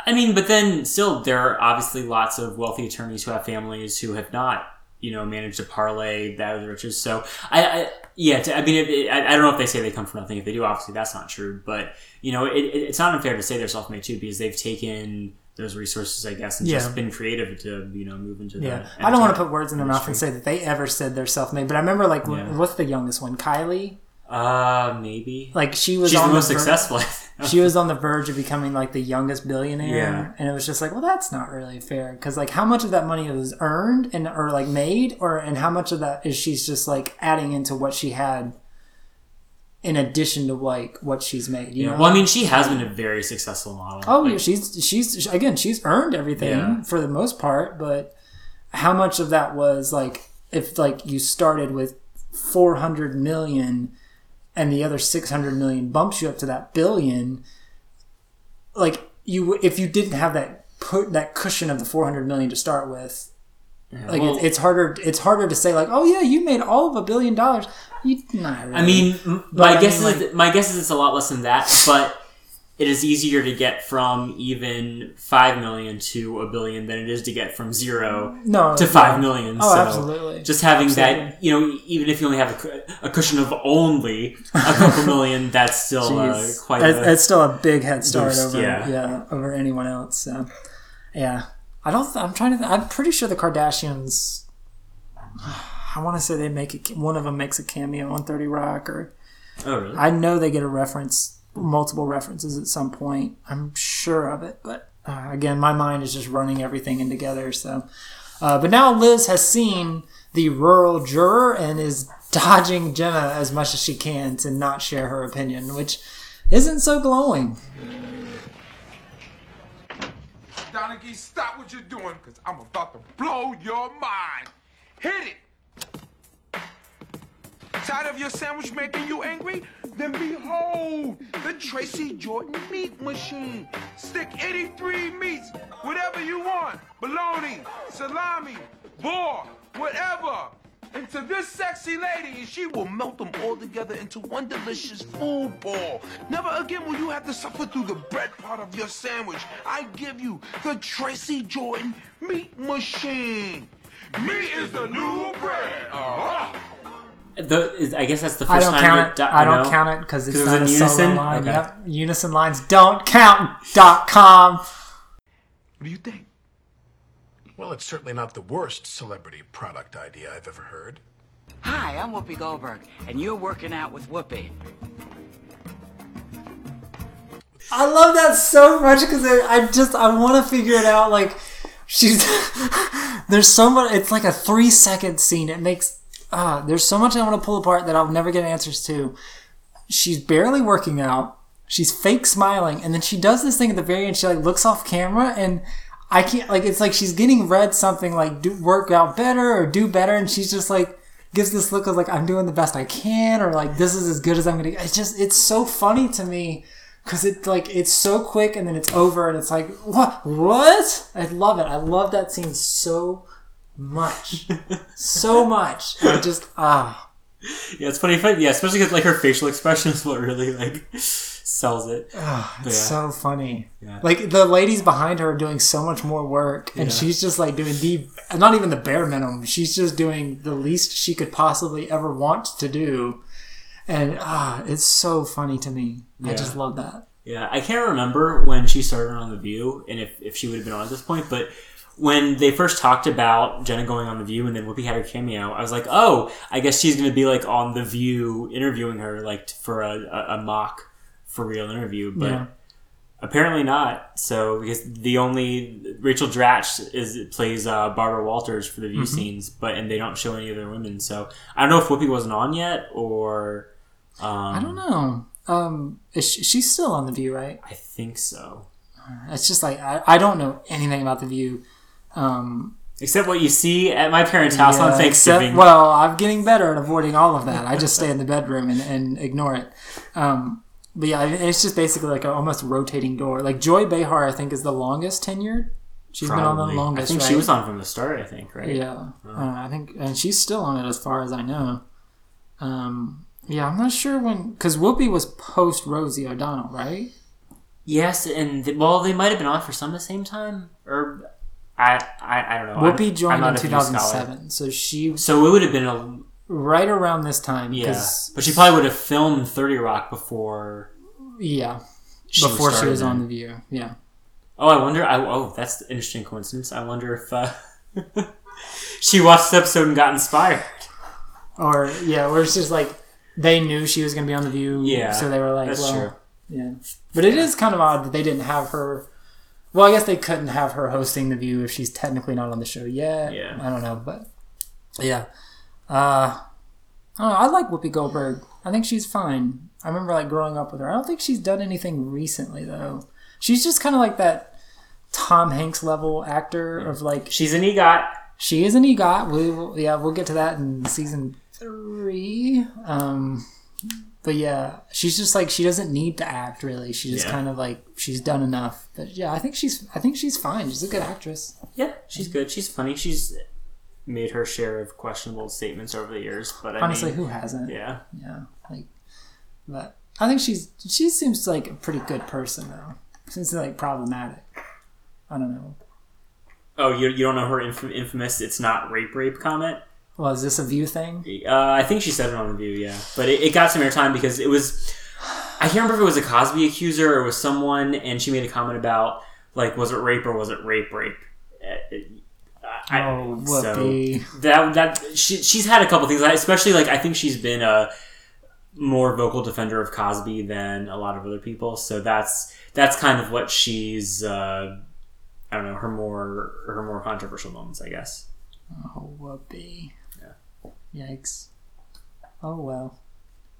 I mean, but then, still, there are obviously lots of wealthy attorneys who have families who have not, you know, managed to parlay that with the riches. So, I... I yeah, to, I mean, it, it, I, I don't know if they say they come from nothing. If they do, obviously, that's not true. But, you know, it, it, it's not unfair to say they're self-made, too, because they've taken... those resources, I guess, and yeah. just been creative to, you know, move into yeah. that. I don't want to put words in their mouth and say that they ever said they're self-made, but I remember, like, yeah. what's the youngest one? Kylie? Uh, maybe. Like, she was She's on the most the ver- successful. She was on the verge of becoming, like, the youngest billionaire, yeah. and it was just like, well, that's not really fair, because, like, how much of that money was earned and or, like, made, or and how much of that is she's just, like, adding into what she had in addition to like what she's made, you yeah. know? Well, I mean, she has been a very successful model. Oh, like, yeah, she's she's again, she's earned everything yeah. for the most part. But how much of that was like if like you started with four hundred million, and the other six hundred million bumps you up to that billion? Like you, if you didn't have that put that cushion of the four hundred million to start with. Yeah, like well, it's, it's harder it's harder to say like, oh yeah, you made all of a billion dollars. You, not really. I mean, but my I guess mean, is like, my guess is it's a lot less than that, but it is easier to get from even five million to a billion than it is to get from zero no, to five yeah. million. Oh, so absolutely. Just having absolutely. that, you know, even if you only have a, a cushion of only a couple million, that's still uh, quite. That's, a, that's still a big head start boost, over yeah. yeah over anyone else. So. Yeah. I don't. Th- I'm trying to. Th- I'm pretty sure the Kardashians. I want to say they make it. One of them makes a cameo on thirty Rock, or oh really? I know they get a reference, multiple references at some point. I'm sure of it, but uh, again, my mind is just running everything in together. So, uh, but now Liz has seen The Rural Juror and is dodging Jenna as much as she can to not share her opinion, which isn't so glowing. Donaghy, stop what you're doing, because I'm about to blow your mind. Hit it! Tired of your sandwich making you angry? Then behold, the Tracy Jordan meat machine. Stick eighty-three meats, whatever you want. Bologna, salami, boar, whatever. into this sexy lady, and she will melt them all together into one delicious food ball. Never again will you have to suffer through the bread part of your sandwich. I give you the Tracy Jordan Meat Machine. Meat is the new bread. Uh-huh. The, I guess that's the first I don't time count it. Do, I don't no. count it because it's not a unison? Solo line. Okay. Yep. Unison lines don't count dot com. What do you think? Well, it's certainly not the worst celebrity product idea I've ever heard. Hi, I'm Whoopi Goldberg, and you're working out with Whoopi. I love that so much because I, I just I want to figure it out. Like she's there's so much. It's like a three second scene. It makes. Ah, there's so much I want to pull apart that I'll never get answers to. She's barely working out. She's fake smiling, and then she does this thing at the very end. She like looks off camera, and I can't like. It's like she's getting read something like do work out better or do better, and she's just like gives this look of like I'm doing the best I can or like this is as good as I'm gonna. It's just it's so funny to me because it like it's so quick and then it's over and it's like what what? I love it. I love that scene so much so much I just ah yeah it's funny yeah especially because like her facial expression is what really like sells it. Oh, it's yeah. so funny yeah. Like the ladies behind her are doing so much more work and yeah. she's just like doing the not even the bare minimum, she's just doing the least she could possibly ever want to do and ah it's so funny to me. yeah. I just love that. yeah I can't remember when she started on The View and if, if she would have been on at this point, but when they first talked about Jenna going on The View and then Whoopi had her cameo, I was like, oh, I guess she's going to be like on The View interviewing her like for a, a, a mock for real interview. But yeah. apparently not. So because the only Rachel Dratch is plays uh, Barbara Walters for The View mm-hmm. scenes, but and they don't show any other women. So I don't know if Whoopi wasn't on yet or... Um, I don't know. Um, is she, she's still on The View, right? I think so. It's just like, I, I don't know anything about The View. Um, except what you see at my parents' house yeah, on Thanksgiving. Except, well, I'm getting better at avoiding all of that. I just stay in the bedroom and, and ignore it. Um, but yeah, it's just basically like an almost rotating door. Like Joy Behar, I think, is the longest tenured. She's Probably. been on the longest. I think right? she was on from the start. I think right. Yeah, oh. uh, I think, and she's still on it as far as I know. Um, yeah, I'm not sure when because Whoopi was post Rosie O'Donnell, right? Yes, and the, well, they might have been on for some at the same time or. I, I I don't know. Whoopi joined in two thousand seven, so she so it would have been a, right around this time. Yeah, but she probably would have filmed thirty Rock before. Yeah, she before she was in. on The View. Yeah. Oh, I wonder. I, oh, that's an interesting coincidence. I wonder if uh, she watched the episode and got inspired, or yeah, where it's just like they knew she was going to be on The View. Yeah, so they were like, that's well, true. yeah. But it is kind of odd that they didn't have her. Well, I guess they couldn't have her hosting The View if she's technically not on the show yet. Yeah. I don't know, but yeah. Uh, I don't know. I like Whoopi Goldberg. I think she's fine. I remember like growing up with her. I don't think she's done anything recently though. She's just kind of like that Tom Hanks level actor yeah. of like she's an EGOT. She is an EGOT. We will, yeah, we'll get to that in season three. Um, But yeah, she's just like she doesn't need to act really. She just yeah. kind of like she's done enough. But yeah, I think she's I think she's fine. She's a good actress. Yeah, she's good. She's funny. She's made her share of questionable statements over the years. But I honestly, mean, who hasn't? Yeah, yeah. Like, but I think she's she seems like a pretty good person though. Seems like problematic. I don't know. Oh, you you don't know her inf- infamous "it's not rape rape" comment? Well, is this a View thing? Uh, I think she said it on The View, yeah. But it, it got some airtime because it was... I can't remember if it was a Cosby accuser or it was someone, and she made a comment about, like, was it rape or was it rape rape? I, oh, Whoopi. So that, that, she, she's had a couple things, especially, like, I think she's been a more vocal defender of Cosby than a lot of other people. So that's that's kind of what she's... Uh, I don't know, her more her more controversial moments, I guess. Oh, Whoopi. Yikes. Oh, well.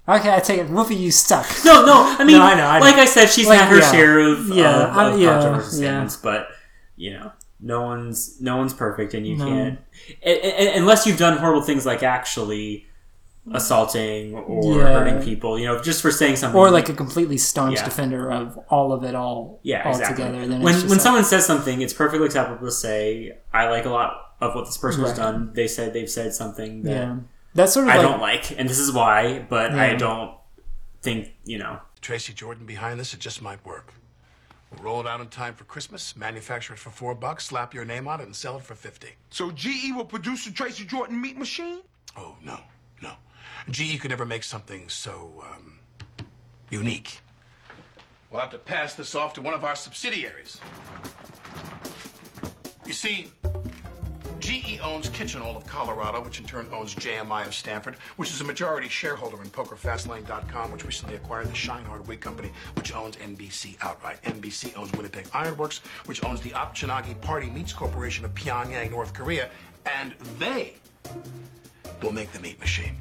Okay, I take it. Whoopi, you suck. No, no. I mean, no, I know, I know. Like I said, she's like, had her yeah. share of, yeah, of, of uh, yeah, controversial statements, yeah. but, you know, no one's no one's perfect, and you no. can't... It, it, unless you've done horrible things like actually assaulting or yeah. hurting people, you know, just for saying something. Or like, like a completely staunch yeah. defender of all of it all yeah, altogether. Exactly. Then when when like, someone says something, it's perfectly acceptable to say, I like a lot... of what this person right. has done. They said they've said something that yeah. that's sort of I like, don't like, and this is why. But yeah. I don't think you know. Tracy Jordan behind this. It just might work. We'll roll it out in time for Christmas. Manufacture it for four bucks. Slap your name on it and sell it for fifty. So G E will produce the Tracy Jordan meat machine? Oh no, no. G E could never make something so um, unique. We'll have to pass this off to one of our subsidiaries. You see, G E owns Kitchen Oil of Colorado, which in turn owns J M I of Stanford, which is a majority shareholder in Poker Fast Lane dot com, which recently acquired the Scheinhard Wig Company, which owns N B C outright. N B C owns Winnipeg Ironworks, which owns the Okchinagi Party Meats Corporation of Pyongyang, North Korea, and they will make the meat machine.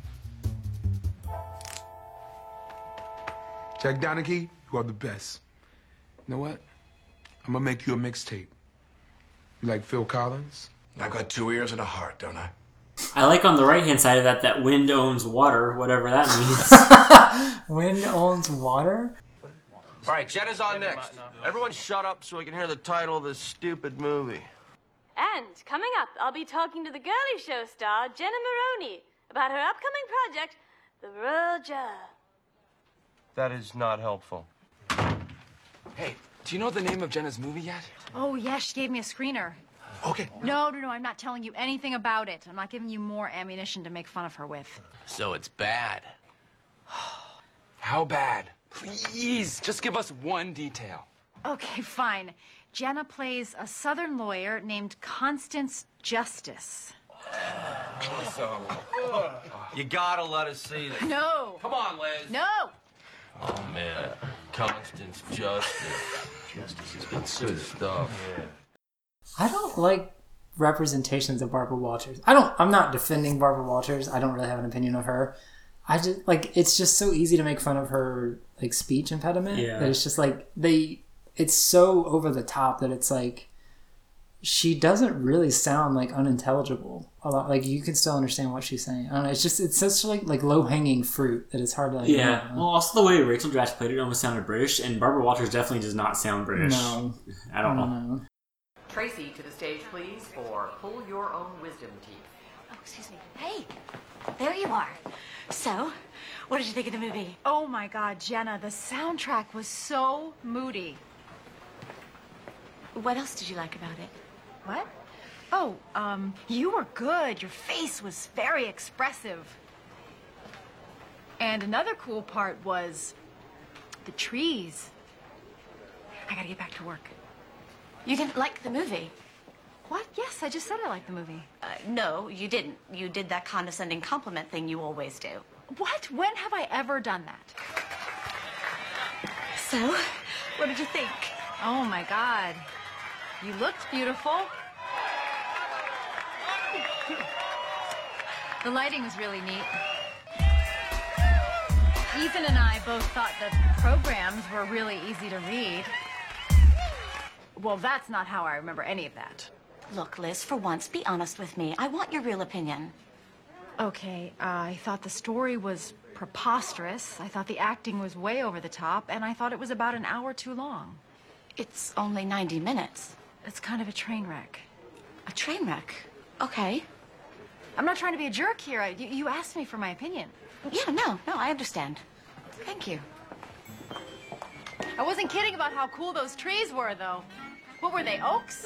Jack Donaghy, you are the best. You know what? I'm gonna make you a mixtape. You like Phil Collins? I've got two ears and a heart, don't I? I like on the right-hand side of that that wind owns water, whatever that means. Wind owns water? All right, Jenna's on next. Everyone shut up so I can hear the title of this stupid movie. And coming up, I'll be talking to the Girly Show star, Jenna Maroney, about her upcoming project, The Rural Juror. That is not helpful. Hey, do you know the name of Jenna's movie yet? Oh, yes, yeah, she gave me a screener. Okay. No, no, no, I'm not telling you anything about it. I'm not giving you more ammunition to make fun of her with. So it's bad. How bad? Please, just give us one detail. Okay, fine. Jenna plays a Southern lawyer named Constance Justice. You gotta let us see this. No. Come on, Liz. No. Oh, man. Constance Justice. Justice has been so stuff. Yeah. I don't like representations of Barbara Walters. I don't, I'm not defending Barbara Walters. I don't really have an opinion of her. I just, like, it's just so easy to make fun of her, like, speech impediment. Yeah. That it's just, like, they, it's so over the top that it's, like, she doesn't really sound, like, unintelligible. A lot, like, you can still understand what she's saying. I don't know. It's just, it's such, like, like low-hanging fruit that it's hard to, like... Yeah. Well, also the way Rachel Dratch played it almost sounded British, and Barbara Walters definitely does not sound British. No. I don't, I don't know. know. Tracy, to the stage, please, for Pull Your Own Wisdom Teeth. Oh, excuse me. Hey, there you are. So, what did you think of the movie? Oh, my God, Jenna, the soundtrack was so moody. What else did you like about it? What? Oh, um, you were good. Your face was very expressive. And another cool part was the trees. I gotta get back to work. You didn't like the movie? What? Yes, I just said I liked the movie. Uh, no, you didn't. You did that condescending compliment thing you always do. What? When have I ever done that? So, what did you think? Oh, my God. You looked beautiful. The lighting was really neat. Ethan and I both thought the programs were really easy to read. Well, that's not how I remember any of that. Look, Liz, for once, be honest with me. I want your real opinion. Okay, uh, I thought the story was preposterous. I thought the acting was way over the top, and I thought it was about an hour too long. It's only ninety minutes. It's kind of a train wreck. A train wreck? Okay. I'm not trying to be a jerk here. I, you, you asked me for my opinion. Yeah, no, no, I understand. Thank you. I wasn't kidding about how cool those trees were, though. What were they, oaks?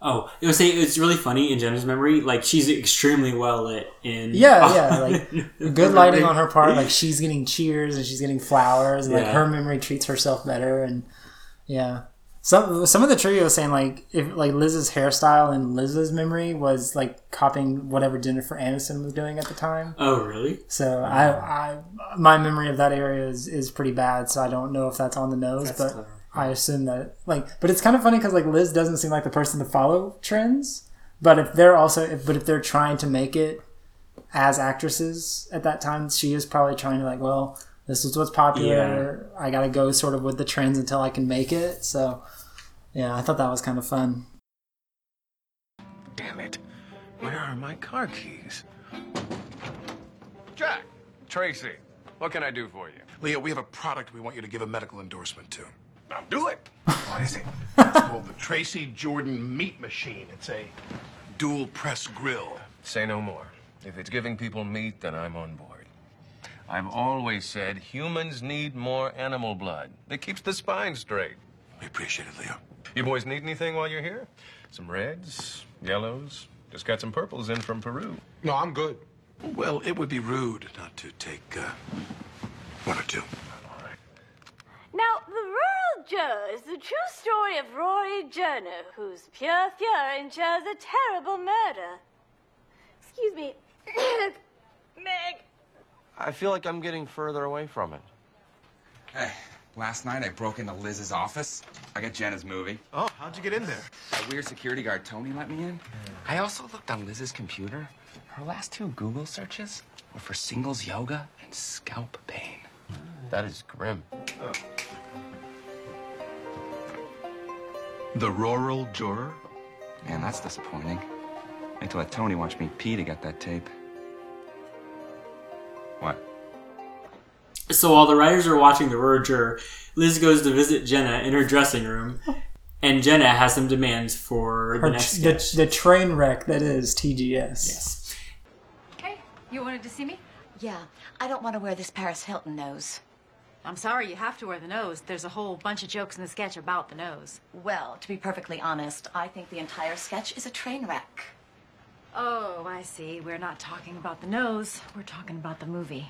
Oh, it was a, it's really funny in Jenna's memory. Like, she's extremely well lit in... Yeah, yeah. Like, good lighting on her part. Like, she's getting cheers and she's getting flowers. And, yeah. Like, her memory treats herself better. And, yeah. Some some of the trivia was saying, like, if like Liz's hairstyle and Liz's memory was, like, copying whatever Jennifer Aniston was doing at the time. Oh, really? So I, I my memory of that area is, is pretty bad, so I don't know if that's on the nose, that's but clever. I assume that, like, but it's kind of funny because, like, Liz doesn't seem like the person to follow trends, but if they're also, if, but if they're trying to make it as actresses at that time, she is probably trying to, like, well... This is what's popular. Yeah. I gotta go sort of with the trends until I can make it. So, yeah, I thought that was kind of fun. Damn it. Where are my car keys? Jack, Tracy, what can I do for you? Leo, we have a product we want you to give a medical endorsement to. Now do it. What is it? It's called the Tracy Jordan Meat Machine. It's a dual press grill. Say no more. If it's giving people meat, then I'm on board. I've always said humans need more animal blood. It keeps the spine straight. We appreciate it, Leo. You boys need anything while you're here? Some reds, yellows. Just got some purples in from Peru. No, I'm good. Well, it would be rude not to take uh, one or two. All right. Now, The Rural Juror is the true story of Rory Journo, whose pure fury ensures a terrible murder. Excuse me. Meg. I feel like I'm getting further away from it. Hey, last night I broke into Liz's office. I got Jenna's movie. Oh, how'd you get in there? A weird security guard, Tony, let me in. I also looked on Liz's computer. Her last two Google searches were for singles yoga and scalp pain. That is grim. Oh. The Rural Juror? Man, that's disappointing. I had to let Tony watch me pee to get that tape. What? So while the writers are watching The Rural Juror, Liz goes to visit Jenna in her dressing room, and Jenna has some demands for her the next tr- sketch. The, the train wreck that is T G S. Yes. Hey, you wanted to see me? Yeah, I don't want to wear this Paris Hilton nose. I'm sorry, you have to wear the nose. There's a whole bunch of jokes in the sketch about the nose. Well, to be perfectly honest, I think the entire sketch is a train wreck. Oh, I see. We're not talking about the nose. We're talking about the movie.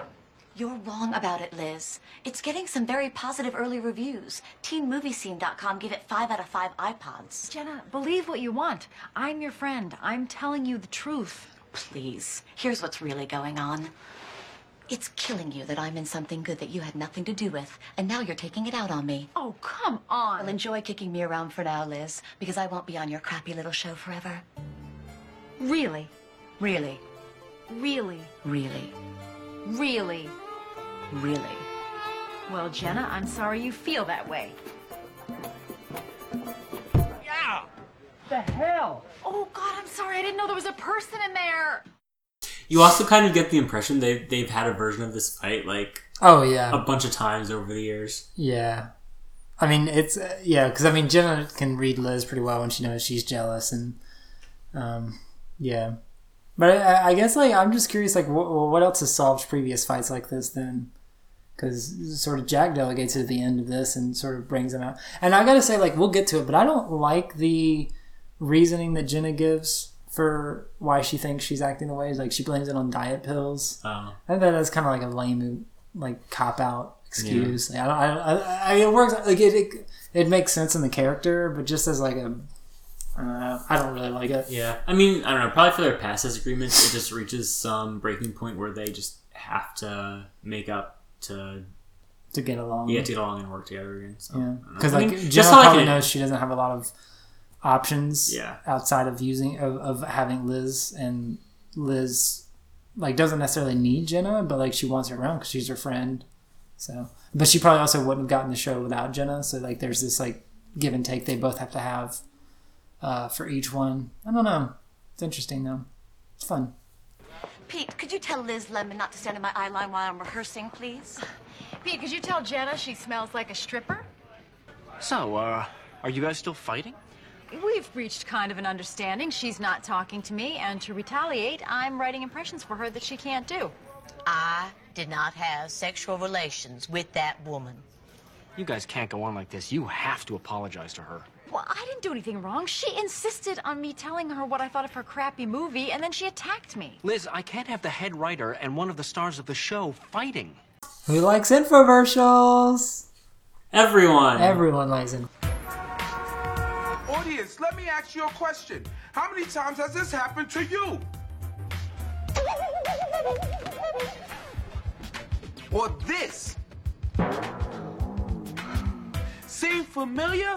You're wrong about it, Liz. It's getting some very positive early reviews. teen movie scene dot com give it five out of five iPods. Jenna, believe what you want. I'm your friend. I'm telling you the truth. Please, here's what's really going on. It's killing you that I'm in something good that you had nothing to do with, and now you're taking it out on me. Oh, come on. Well, enjoy kicking me around for now, Liz, because I won't be on your crappy little show forever. Really? Really. Really. Really. Really. Really. Well, Jenna, I'm sorry you feel that way. Yeah! The hell? Oh, God, I'm sorry. I didn't know there was a person in there. You also kind of get the impression they've, they've had a version of this fight, like... Oh, yeah. A bunch of times over the years. Yeah. I mean, it's... Uh, yeah, because, I mean, Jenna can read Liz pretty well when she knows she's jealous, and... Um... Yeah. But I, I guess, like, I'm just curious, like, what, what else has solved previous fights like this then? Because sort of Jack delegates it at the end of this and sort of brings them out. And I gotta say, like, we'll get to it, but I don't like the reasoning that Jenna gives for why she thinks she's acting the way. Like, she blames it on diet pills. Oh. I think that's kind of like a lame, like, cop-out excuse. Yeah. Like, I, don't, I, don't, I mean, it works, like, it, it, it makes sense in the character, but just as, like, a... Uh, I don't really like it. Yeah. I mean, I don't know. Probably for their past disagreements, it just reaches some breaking point where they just have to make up to... To get along. Yeah, to get along and work together again. So, yeah. Because, like, I mean, Jenna probably knows she doesn't have a lot of options yeah. outside of using... Of, of having Liz, and Liz, like, doesn't necessarily need Jenna, but, like, she wants her around because she's her friend. So... But she probably also wouldn't have gotten the show without Jenna, so, like, there's this, like, give and take they both have to have... Uh, for each one. I don't know. It's interesting, though. It's fun. Pete, could you tell Liz Lemon not to stand in my eye line while I'm rehearsing, please? Pete, could you tell Jenna she smells like a stripper? So, uh, are you guys still fighting? We've reached kind of an understanding. She's not talking to me, and to retaliate, I'm writing impressions for her that she can't do. I did not have sexual relations with that woman. You guys can't go on like this. You have to apologize to her. Well, I didn't do anything wrong. She insisted on me telling her what I thought of her crappy movie, and then she attacked me. Liz, I can't have the head writer and one of the stars of the show fighting. Who likes infomercials? Everyone. Everyone likes it. Audience, let me ask you a question. How many times has this happened to you? Or this? Seem familiar?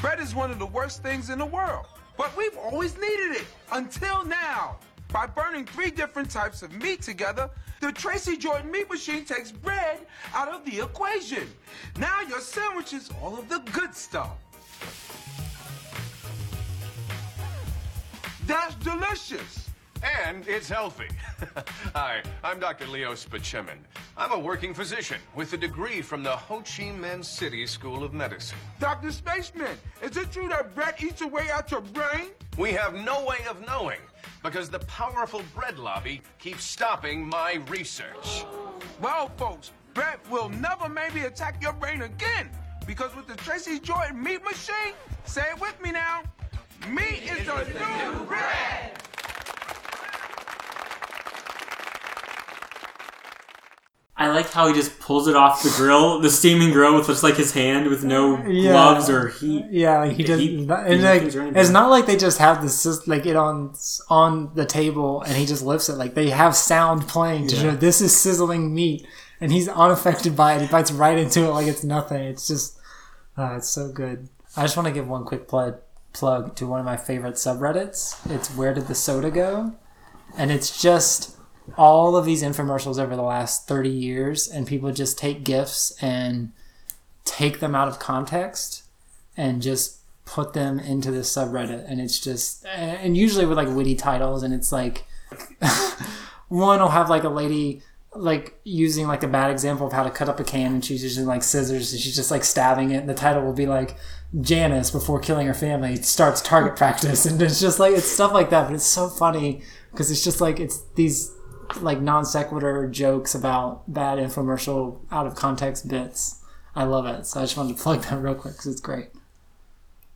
Bread is one of the worst things in the world, but we've always needed it, until now. By burning three different types of meat together, the Tracy Jordan meat machine takes bread out of the equation. Now your sandwich is all of the good stuff. That's delicious. And it's healthy. Hi, I'm Doctor Leo Spachemin. I'm a working physician with a degree from the Ho Chi Minh City School of Medicine. Doctor Spaceman, is it true that bread eats away at your brain? We have no way of knowing because the powerful bread lobby keeps stopping my research. Well, folks, bread will never maybe attack your brain again because with the Tracy Jordan meat machine, say it with me now, meat is the new bread. I like how he just pulls it off the grill, the steaming grill, with just like his hand, with no yeah. gloves or heat. Yeah, like he doesn't. Heat, and like, it's not like they just have this like it on on the table and he just lifts it. Like they have sound playing to yeah. show this is sizzling meat, and he's unaffected by it. He bites right into it like it's nothing. It's just, uh, it's so good. I just want to give one quick plug plug to one of my favorite subreddits. It's Where Did the Soda Go, and it's just all of these infomercials over the last thirty years, and people just take GIFs and take them out of context and just put them into this subreddit. And it's just, and usually with like witty titles, and it's like one will have like a lady like using like a bad example of how to cut up a can, and she's using like scissors and she's just like stabbing it, and the title will be like Janice before killing her family starts target practice. And it's just like, it's stuff like that, but it's so funny because it's just like, it's these like non sequitur jokes about bad infomercial out of context bits. I love it. So I just wanted to plug that real quick because it's great.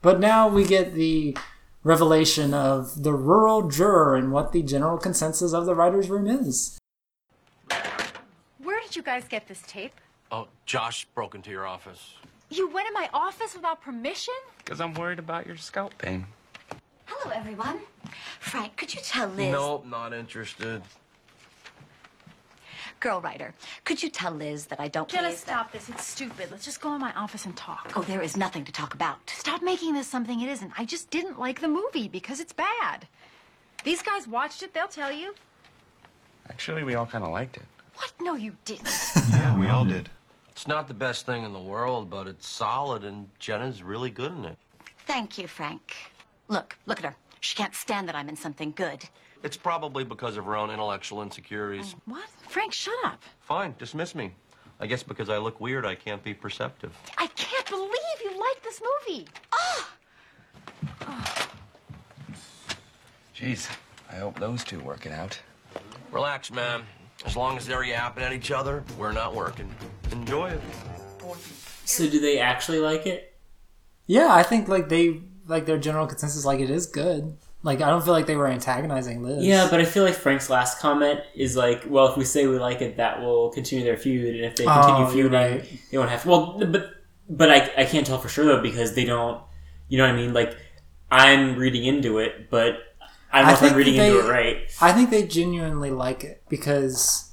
But now we get the revelation of The Rural Juror and what the general consensus of the writer's room is. Where did you guys get this tape? Oh, Josh broke into your office. You went in my office without permission? Because I'm worried about your scalp pain. Hello, everyone. Frank, could you tell Liz? Nope, not interested. Girl writer, could you tell Liz that I don't... Jenna, stop this. It's stupid. Let's just go in my office and talk. Oh, there is nothing to talk about. Stop making this something it isn't. I just didn't like the movie because it's bad. These guys watched it. They'll tell you. Actually, we all kind of liked it. What? No, you didn't. Yeah, we all did. It's not the best thing in the world, but it's solid, and Jenna's really good in it. Thank you, Frank. Look, look at her. She can't stand that I'm in something good. It's probably because of her own intellectual insecurities. What? Frank, shut up. Fine, dismiss me. I guess because I look weird, I can't be perceptive. I can't believe you like this movie. Oh! Oh. Jeez, I hope those two work it out. Relax, man. As long as they're yapping at each other, we're not working. Enjoy it. So do they actually like it? Yeah, I think like they, like their general consensus, like it is good. Like, I don't feel like they were antagonizing Liz. Yeah, but I feel like Frank's last comment is like, well, if we say we like it, that will continue their feud, and if they continue oh, feuding, right. they won't have to. Well, but but I, I can't tell for sure, though, because they don't, you know what I mean? Like, I'm reading into it, but I don't know I if I'm reading they, into it right. I think they genuinely like it, because,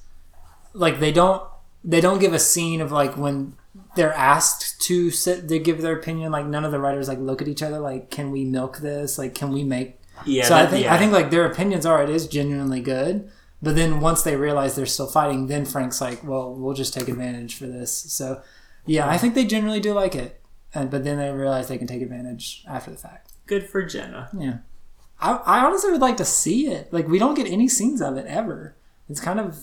like, they don't, they don't give a scene of, like, when they're asked to sit, they give their opinion, like, none of the writers, like, look at each other, like, can we milk this? Like, can we make... Yeah, so that, I think yeah. I think like their opinions are it is genuinely good, but then once they realize they're still fighting, then Frank's like, well, we'll just take advantage for this. So yeah, I think they generally do like it, and but then they realize they can take advantage after the fact. Good for Jenna. Yeah, I, I honestly would like to see it. Like, we don't get any scenes of it ever. It's kind of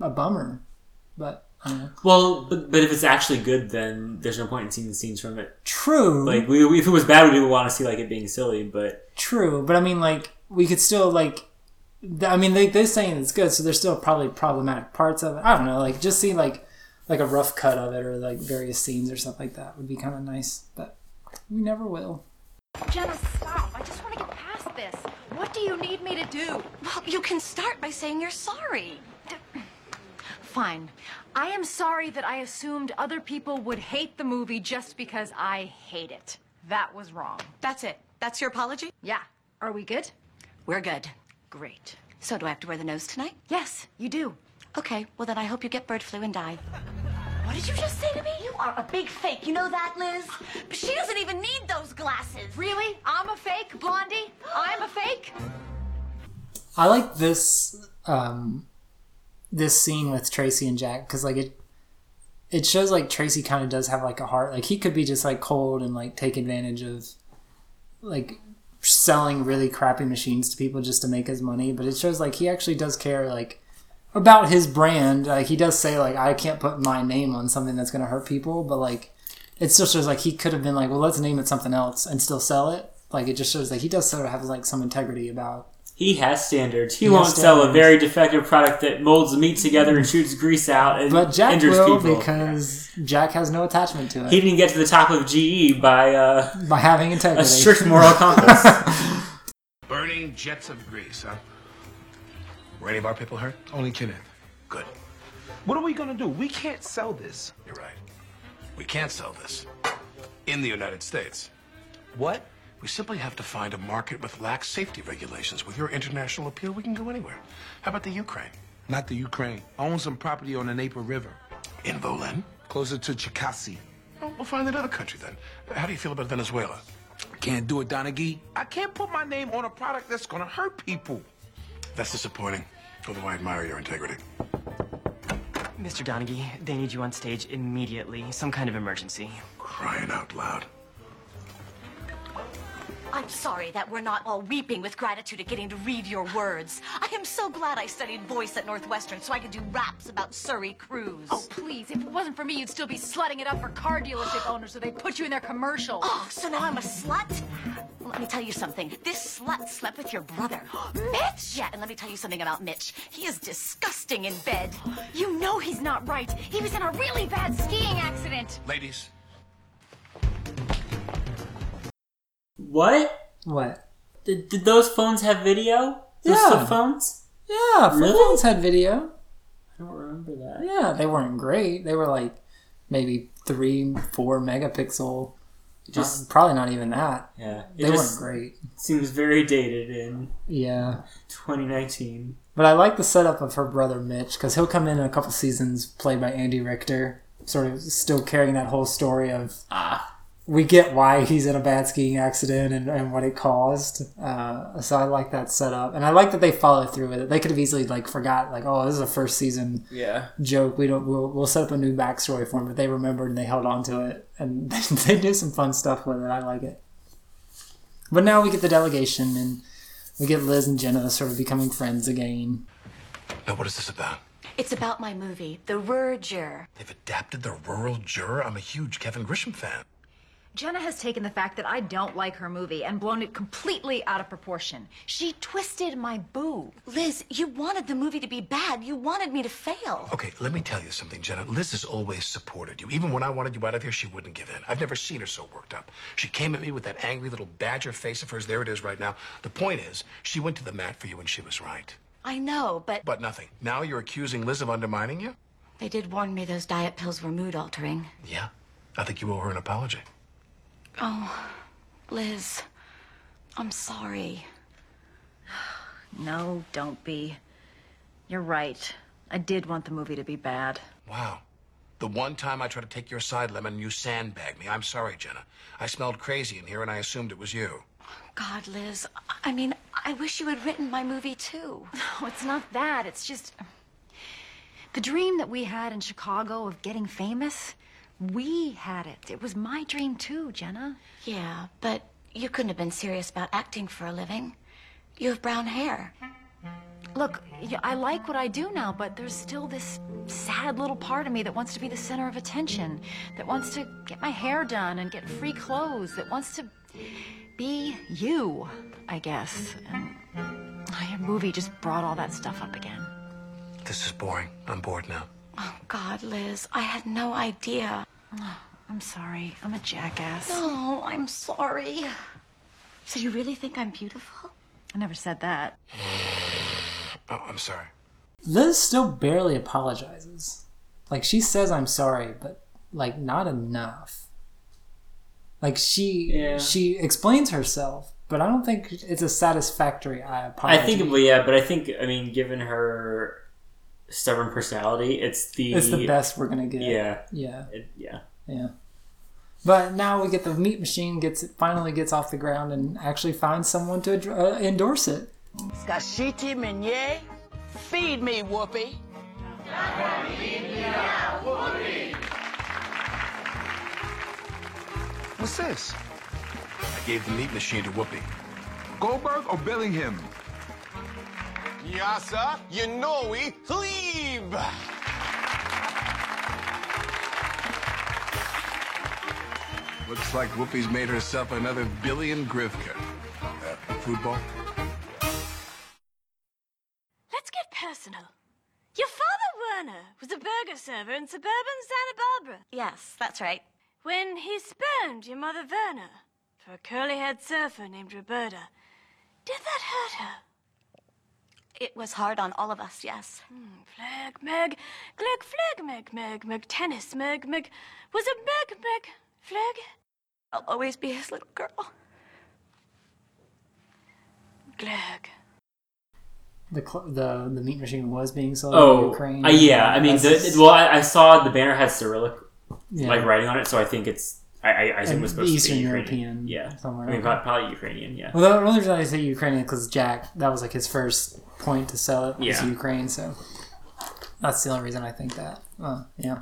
a bummer, but I don't know. Well, but, but if it's actually good, then there's no point in seeing the scenes from it. True. Like, we, we, if it was bad, we would want to see like it being silly, but. True, but I mean, like, we could still, like, I mean, they, they're saying it's good, so there's still probably problematic parts of it. I don't know, like, just see, like, like a rough cut of it or, like, various scenes or stuff like that would be kind of nice, but we never will. Jenna, stop. I just want to get past this. What do you need me to do? Well, you can start by saying you're sorry. Fine. I am sorry that I assumed other people would hate the movie just because I hate it. That was wrong. That's it. That's your apology? Yeah. Are we good? We're good. Great. So do I have to wear the nose tonight? Yes, you do. Okay, well then I hope you get bird flu and die. What did you just say to me? You are a big fake. You know that, Liz? But she doesn't even need those glasses. Really? I'm a fake, Blondie? I'm a fake? I like this, um, this scene with Tracy and Jack, because, like, it... It shows, like, Tracy kind of does have, like, a heart. Like, he could be just, like, cold and, like, take advantage of... like selling really crappy machines to people just to make his money. But it shows, like, he actually does care, like, about his brand. Like, he does say, like, I can't put my name on something that's going to hurt people. But, like, it still shows, like, he could have been like, well, let's name it something else and still sell it. Like, it just shows that he does sort of have, like, some integrity about... He has standards. He, he won't standards. sell a very defective product that molds meat together and shoots grease out and but Jack injures will people. Because Jack has no attachment to it. He didn't get to the top of G E by uh, by having integrity, a strict moral compass. Burning jets of grease, huh? Were any of our people hurt? Only Kenneth. Good. What are we gonna do? We can't sell this. You're right. We can't sell this in the United States. What? We simply have to find a market with lax safety regulations. With your international appeal, we can go anywhere. How about the Ukraine? Not the Ukraine. I own some property on the Dnieper River. In Volyn? Closer to Chikasi. Well, we'll find another country then. How do you feel about Venezuela? Can't do it, Donaghy. I can't put my name on a product that's going to hurt people. That's disappointing, although I admire your integrity. Mister Donaghy, they need you on stage immediately. Some kind of emergency. Crying out loud. I'm sorry that we're not all weeping with gratitude at getting to read your words. I am so glad I studied voice at Northwestern so I could do raps about Surrey Cruise. Oh, please. If it wasn't for me, you'd still be slutting it up for car dealership owners so they put you in their commercial. Oh, so now I'm a slut? Well, let me tell you something. This slut slept with your brother. Mitch! Yeah, and let me tell you something about Mitch. He is disgusting in bed. You know he's not right. He was in a really bad skiing accident. Ladies. What? What? Did, did those phones have video? Those yeah. flip phones? Yeah, flip really? phones had video. I don't remember that. Yeah, they weren't great. They were like maybe three, four megapixel. Just not, probably not even that. Yeah. They weren't great. Seems very dated in yeah. twenty nineteen. But I like the setup of her brother Mitch, because he'll come in in a couple seasons, played by Andy Richter, sort of still carrying that whole story of... ah. We get why he's in a bad skiing accident and, and what it caused. Uh, so I like that setup. And I like that they followed through with it. They could have easily like forgot, like, oh, this is a first season yeah. joke. We don't, we'll, we'll set up a new backstory for him. But they remembered and they held on to it. And they, they do some fun stuff with it. I like it. But now we get the delegation and we get Liz and Jenna sort of becoming friends again. Now, what is this about? It's about my movie, The Rural Juror. They've adapted The Rural Juror? I'm a huge Kevin Grisham fan. Jenna has taken the fact that I don't like her movie and blown it completely out of proportion. She twisted my boo. Liz, you wanted the movie to be bad. You wanted me to fail. Okay, let me tell you something, Jenna. Liz has always supported you. Even when I wanted you out of here, she wouldn't give in. I've never seen her so worked up. She came at me with that angry little badger face of hers. There it is right now. The point is, she went to the mat for you and she was right. I know, but... But nothing. Now you're accusing Liz of undermining you? They did warn me those diet pills were mood-altering. Yeah? I think you owe her an apology. Oh, Liz, I'm sorry. No, don't be. You're right. I did want the movie to be bad. Wow. The one time I tried to take your side, Lemon, you sandbagged me. I'm sorry, Jenna. I smelled crazy in here and I assumed it was you. God, Liz, I mean, I wish you had written my movie too. No, it's not that. It's just... the dream that we had in Chicago of getting famous... we had it. It was my dream, too, Jenna. Yeah, but you couldn't have been serious about acting for a living. You have brown hair. Look, I like what I do now, but there's still this sad little part of me that wants to be the center of attention, that wants to get my hair done and get free clothes, that wants to be you, I guess. And your movie just brought all that stuff up again. This is boring. I'm bored now. Oh, God, Liz, I had no idea. Oh, I'm sorry. I'm a jackass. No, I'm sorry. So you really think I'm beautiful? I never said that. Oh, I'm sorry. Liz still barely apologizes. Like, she says I'm sorry, but, like, not enough. Like, she yeah. she explains herself, but I don't think it's a satisfactory I apologize. I think, well, yeah, but I think, I mean, given her... stubborn personality, it's the it's the best we're gonna get. Yeah, yeah, it, yeah, yeah. But now we get the meat machine gets finally gets off the ground and actually finds someone to uh, endorse it. Skashiti Minye, feed me, Whoopi. What's this? I gave the meat machine to Whoopi. Goldberg or Bellingham? Yasa, you know we leave. Looks like Whoopi's made herself another billion grivka. Uh, football? Let's get personal. Your father, Werner, was a burger server in suburban Santa Barbara. Yes, that's right. When he spurned your mother, Verna, for a curly-haired surfer named Roberta, did that hurt her? It was hard on all of us, yes. Mm, flag, meg, gleg, flag, meg, meg, meg, tennis, meg, meg, was a meg, meg, flag. I'll always be his little girl. Gleg. The, the the meat machine was being sold oh, in Ukraine. Oh, uh, yeah. I mean, the, well, I, I saw the banner had Cyrillic, yeah. like, writing on it, so I think it's... I, I assume it was supposed Eastern to be European. European yeah. Somewhere. I mean, okay. Probably Ukrainian, yeah. Well, the only reason I say Ukrainian because Jack, that was like his first point to sell it was yeah. Ukraine, so that's the only reason I think that. Uh, yeah.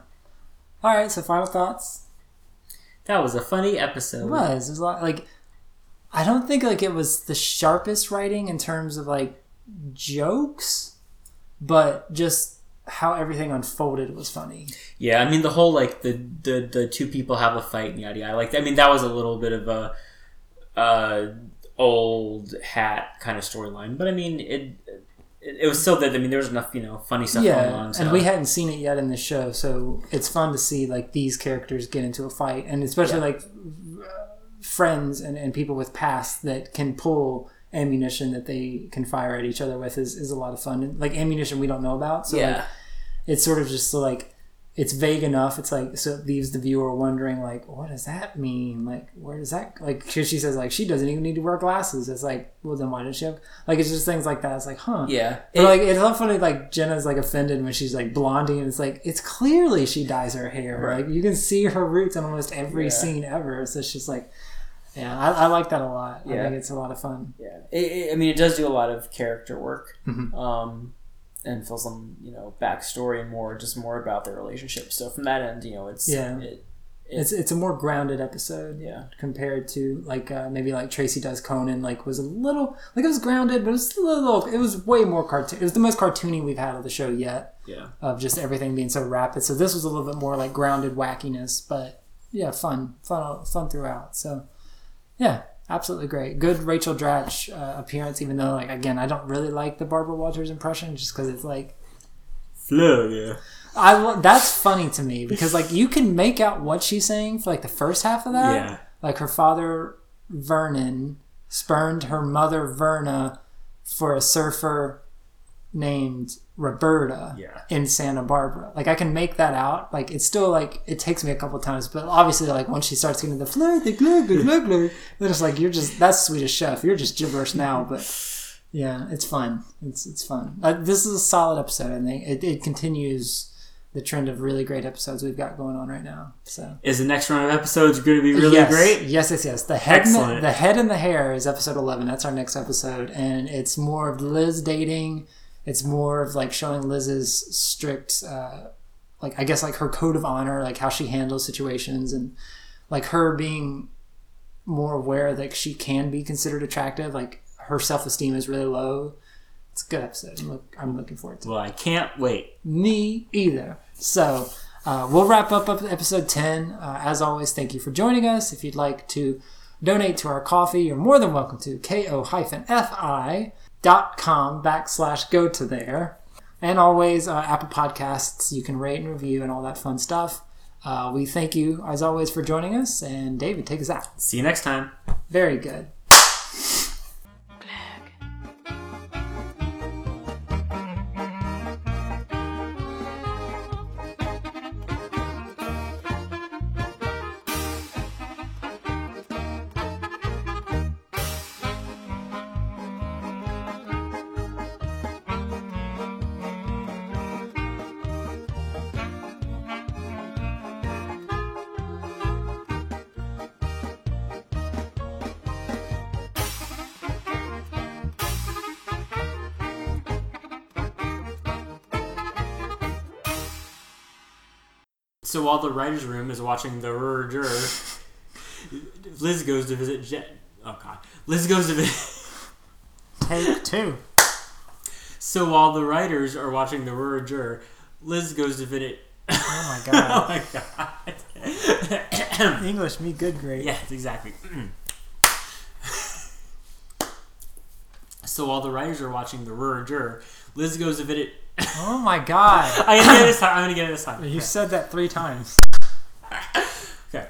All right, so final thoughts? That was a funny episode. It was. It was a lot, like, I don't think like it was the sharpest writing in terms of like jokes, but just... how everything unfolded was funny. Yeah, I mean the whole like the the, the two people have a fight and yada yada. Like I mean that was a little bit of a uh, old hat kind of storyline, but I mean it, it it was still that I mean there was enough you know funny stuff yeah, going on. So. And we hadn't seen it yet in the show, so it's fun to see like these characters get into a fight, and especially yeah. like friends and, and people with past that can pull ammunition that they can fire at each other with is, is a lot of fun. And, like ammunition we don't know about, so yeah. like, it's sort of just like it's vague enough. It's like so it leaves the viewer wondering like what does that mean? Like where does that like? Because she says like she doesn't even need to wear glasses. It's like well then why does she have like it's just things like that. It's like huh yeah. But it, like it's not funny like Jenna's like offended when she's like Blondie and it's like it's clearly she dyes her hair. Right. Like you can see her roots in almost every yeah. scene ever. So it's just like. Yeah, I, I like that a lot. Yeah. I think it's a lot of fun. Yeah, it, it, I mean, it does do a lot of character work, mm-hmm. um, and fills some you know backstory and more, just more about their relationship. So from that end, you know, it's yeah, it, it, it's it's a more grounded episode. Yeah, compared to like uh, maybe like Tracy Does Conan, like was a little like it was grounded, but it was a little. It was way more cartoon. It was the most cartoony we've had of the show yet. Yeah, of just everything being so rapid. So this was a little bit more like grounded wackiness, but yeah, fun, fun, fun throughout. So. Yeah, absolutely great. Good Rachel Dratch uh, appearance, even though, like, again, I don't really like the Barbara Walters impression just because it's like... Flair, yeah. I lo- that's funny to me because, like, you can make out what she's saying for, like, the first half of that. Yeah. Like, her father, Vernon, spurned her mother, Verna, for a surfer named Roberta yeah. in Santa Barbara. Like, I can make that out. Like, it's still, like, it takes me a couple times, but obviously, like, once she starts getting the flirt, the glug, glug, glug, they're just like, you're just, that's Swedish Chef. You're just gibberish now, but yeah, it's fun. It's it's fun. Uh, this is a solid episode, I think. It, it continues the trend of really great episodes we've got going on right now. So is the next round of episodes going to be really yes. great? Yes, yes, yes. The head, the, the head and the hair is episode eleven. That's our next episode, and it's more of Liz dating. It's more of like showing Liz's strict, uh, like I guess like her code of honor, like how she handles situations and like her being more aware that she can be considered attractive. Like her self-esteem is really low. It's a good episode. I'm, look, I'm looking forward to it. Well, I can't wait. Me either. So uh, we'll wrap up episode ten. Uh, as always, thank you for joining us. If you'd like to donate to our coffee, you're more than welcome to ko-fi. Dot com backslash go to there. And always, uh, Apple Podcasts, you can rate and review and all that fun stuff. Uh, we thank you, as always, for joining us. And David, take us out. See you next time. Very good. So while the writer's room is watching The Rural Juror, Liz goes to visit Jen. Oh, God. Liz goes to visit... Take two. So while the writers are watching The Rural Juror, Liz goes to visit. Oh my god. Oh my god. English, me good, great. Yes, exactly. So while the writers are watching The Rural Juror, Liz goes to visit. Oh my god. I'm gonna get it this time. I'm gonna get it this time. You okay. said that three times. Okay.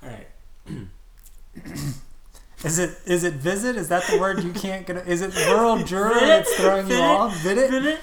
Alright. Is it is it visit? Is that the word you can't get? Is it rural juror that's throwing you off? Vid it? Vid it?